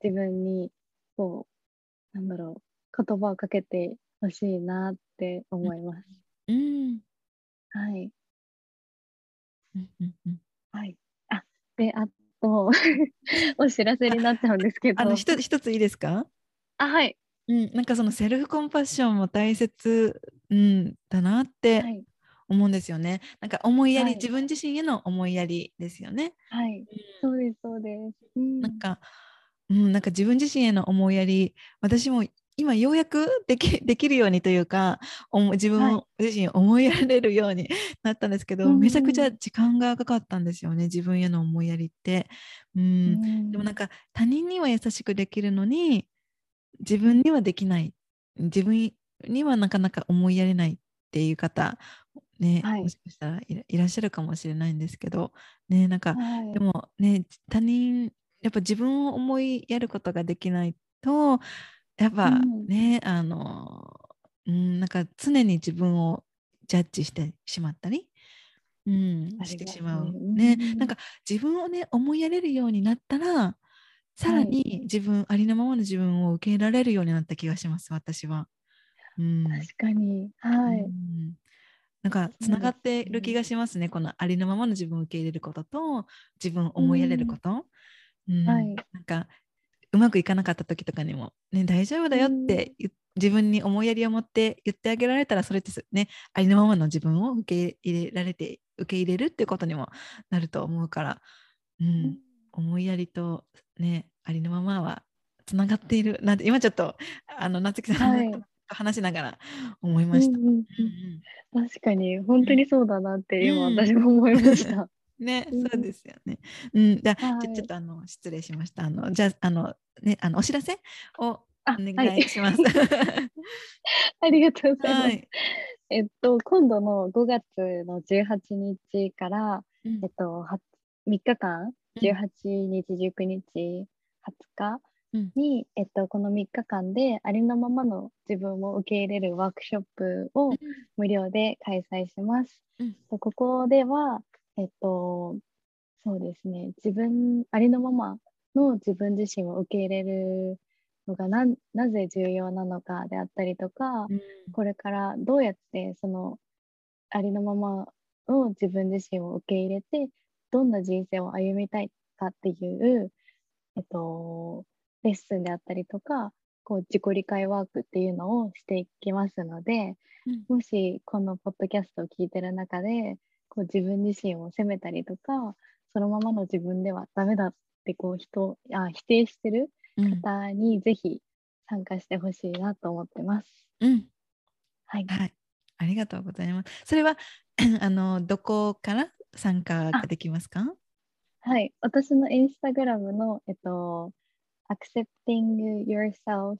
自分にこうなんだろう言葉をかけてほしいなって思います。はいはい。あ、で、あとお知らせになっちゃうんですけど、一ついいですか？あ、はい。なんかそのセルフコンパッションも大切、だなって思うんですよね、はい、なんか思いやり、はい、自分自身への思いやりですよね。はい、そうですそうです、なんか自分自身への思いやり、私も今ようやくできるようにというか、自分自身を思いやれるようになったんですけど、はい、めちゃくちゃ時間がかかったんですよね、自分への思いやりって、でもなんか他人には優しくできるのに自分にはできない、自分にはなかなか思いやれないっていう方、ね、はい、もしかしたらいらっしゃるかもしれないんですけど、ね、なんか、はい、でも、ね、他人やっぱ自分を思いやることができないとやっぱね、なんか常に自分をジャッジしてしまったり、してしまう、ね、なんか自分をね思いやれるようになったらさらに自分、はい、ありのままの自分を受け入れられるようになった気がします、私は。確かに、はい、なんかつながっている気がしますね、このありのままの自分を受け入れることと自分を思いやれること、はい、なんかうまくいかなかった時とかにも、ね、大丈夫だよって、自分に思いやりを持って言ってあげられたら、それってね、ありのままの自分を受け入れるっていうことにもなると思うから、思いやりとね、ありのままはつながっているなんて、今ちょっと夏木さんと話しながら思いました、確かに本当にそうだなって今私も思いました、ね、そうですよね、じゃあちょっと失礼しました。じゃあね、お知らせをお願いします。ありがとうございます、はい、今度の5月の18日から、3日間18日、19日、20日に、この3日間でありのままの自分を受け入れるワークショップを無料で開催します。ここでは、そうですね、ありのままの自分自身を受け入れるのがなぜ重要なのかであったりとか、これからどうやってそのありのままの自分自身を受け入れて、どんな人生を歩みたいかっていう、レッスンであったりとか、こう自己理解ワークっていうのをしていきますので、もしこのポッドキャストを聞いてる中でこう自分自身を責めたりとか、そのままの自分ではダメだってこう否定してる方にぜひ参加してほしいなと思ってます、はい、はい、ありがとうございます。それはどこから参加ができますか？はい、私のインスタグラムの、accepting yourself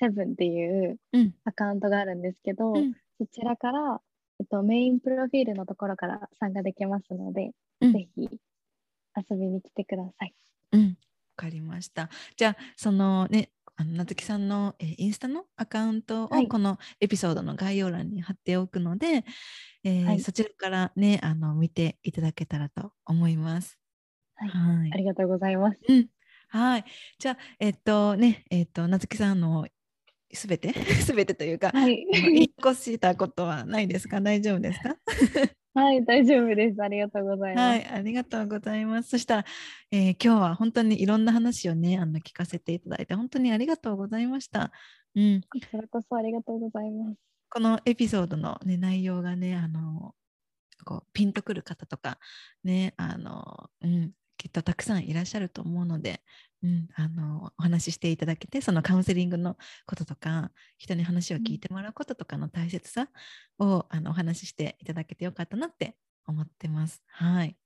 seven っていうアカウントがあるんですけど、そちらから、メインプロフィールのところから参加できますので、ぜひ遊びに来てください。わかりました。じゃあそのね、夏木さんの、インスタのアカウントをこのエピソードの概要欄に貼っておくので、そちらから、ね、見ていただけたらと思います、はい、ありがとうございます、はい、じゃあ、夏木さんのすべてというか、言い越したことはないですか？大丈夫ですか？はい、大丈夫です。ありがとうございます。はい、ありがとうございます。そしたら、今日は本当にいろんな話をね、聞かせていただいて本当にありがとうございました。こちらこそありがとうございます。このエピソードの、ね、内容がね、こうピンとくる方とかね、きっとたくさんいらっしゃると思うので、お話ししていただけて、そのカウンセリングのこととか人に話を聞いてもらうこととかの大切さを、お話ししていただけてよかったなって思ってます。はい。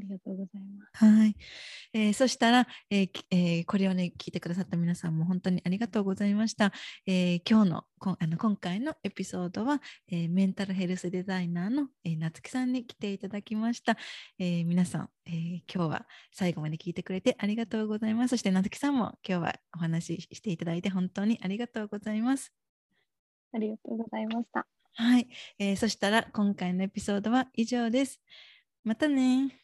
ありがとうございます。はい。そしたら、これをね聞いてくださった皆さんも本当にありがとうございました。今日の今回のエピソードは、メンタルヘルスデザイナーの、夏木さんに来ていただきました。皆さん、今日は最後まで聞いてくれてありがとうございます。そして夏木さんも今日はお話ししていただいて本当にありがとうございます。ありがとうございました。はい。そしたら今回のエピソードは以上です。またね。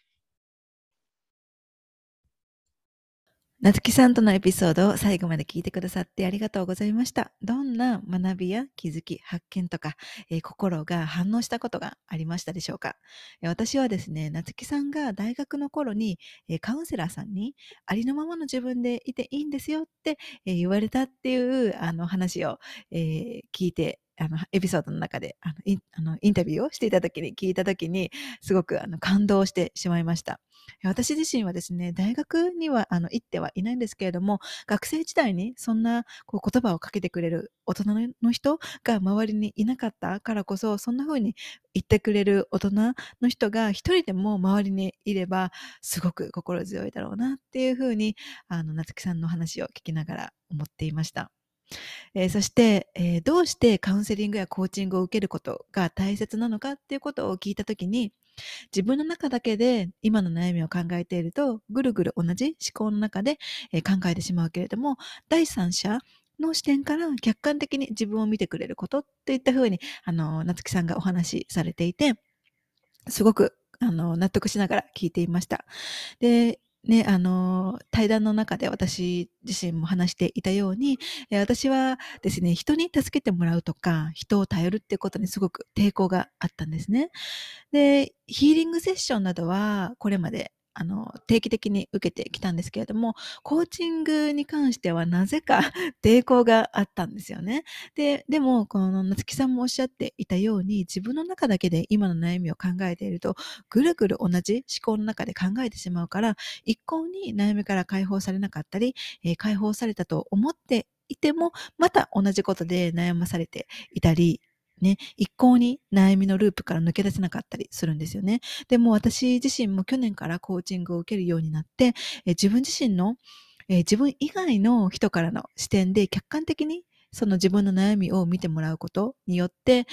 なつきさんとのエピソードを最後まで聞いてくださってありがとうございました。どんな学びや気づき、発見とか、心が反応したことがありましたでしょうか。私はですね、なつきさんが大学の頃に、カウンセラーさんにありのままの自分でいていいんですよって、言われたっていう話を、聞いて、エピソードの中でインタビューをしていた時に聞いた時にすごく感動してしまいました。私自身はですね、大学には行ってはいないんですけれども、学生時代にそんな言葉をかけてくれる大人の人が周りにいなかったからこそ、そんな風に言ってくれる大人の人が一人でも周りにいればすごく心強いだろうなっていう風になつきさんの話を聞きながら思っていました。そして、どうしてカウンセリングやコーチングを受けることが大切なのかっていうことを聞いたときに、自分の中だけで今の悩みを考えているとぐるぐる同じ思考の中で、考えてしまうけれども、第三者の視点から客観的に自分を見てくれることといったふうになつきさんがお話しされていて、すごく納得しながら聞いていました。でね、対談の中で私自身も話していたように、私はですね、人に助けてもらうとか、人を頼るっていうことにすごく抵抗があったんですね。で、ヒーリングセッションなどはこれまで定期的に受けてきたんですけれども、コーチングに関してはなぜか抵抗があったんですよね。でも、このなつきさんもおっしゃっていたように、自分の中だけで今の悩みを考えていると、ぐるぐる同じ思考の中で考えてしまうから、一向に悩みから解放されなかったり、解放されたと思っていても、また同じことで悩まされていたり、ね、一向に悩みのループから抜け出せなかったりするんですよね。でも私自身も去年からコーチングを受けるようになって、自分自身の、自分以外の人からの視点で客観的にその自分の悩みを見てもらうことによって、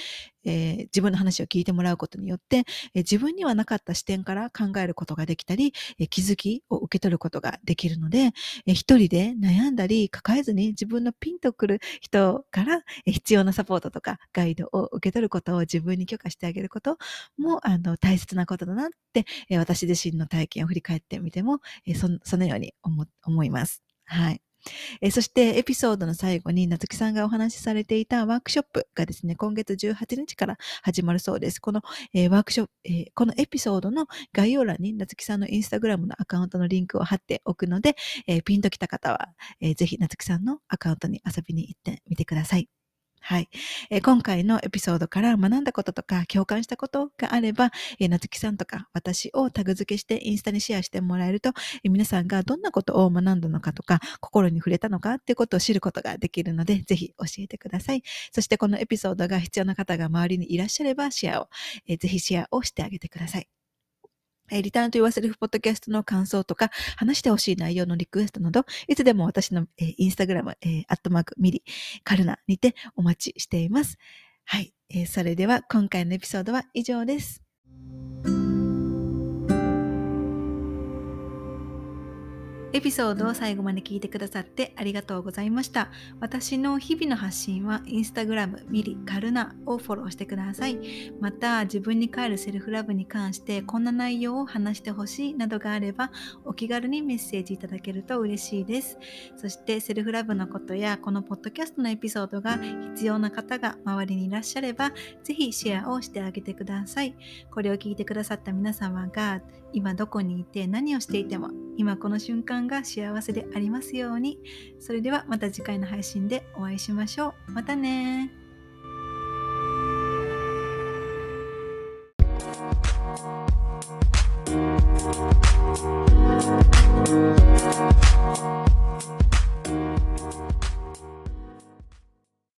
自分の話を聞いてもらうことによって、自分にはなかった視点から考えることができたり、気づきを受け取ることができるので、一人で悩んだり抱えずに自分のピンとくる人から必要なサポートとかガイドを受け取ることを自分に許可してあげることも大切なことだなって、私自身の体験を振り返ってみても、そのように思います。はい。そしてエピソードの最後になつきさんがお話しされていたワークショップがですね、今月18日から始まるそうです。この、ワークショップ、このエピソードの概要欄になつきさんのインスタグラムのアカウントのリンクを貼っておくので、ピンときた方は、ぜひなつきさんのアカウントに遊びに行ってみてください。はい。今回のエピソードから学んだこととか共感したことがあれば、なつきさんとか私をタグ付けしてインスタにシェアしてもらえると、皆さんがどんなことを学んだのかとか、心に触れたのかっていうことを知ることができるので、ぜひ教えてください。そしてこのエピソードが必要な方が周りにいらっしゃれば、ぜひシェアをしてあげてください。リターンと言わせるポッドキャストの感想とか、話してほしい内容のリクエストなど、いつでも私のインスタグラム、@mili_karunaにてお待ちしています。はい。それでは今回のエピソードは以上です。エピソードを最後まで聞いてくださってありがとうございました。私の日々の発信はインスタグラムmili_karunaをフォローしてください。また自分に帰るセルフラブに関してこんな内容を話してほしいなどがあればお気軽にメッセージいただけると嬉しいです。そしてセルフラブのことやこのポッドキャストのエピソードが必要な方が周りにいらっしゃればぜひシェアをしてあげてください。これを聞いてくださった皆様が今どこにいて何をしていても今この瞬間が幸せでありますように。それではまた次回の配信でお会いしましょう。またね。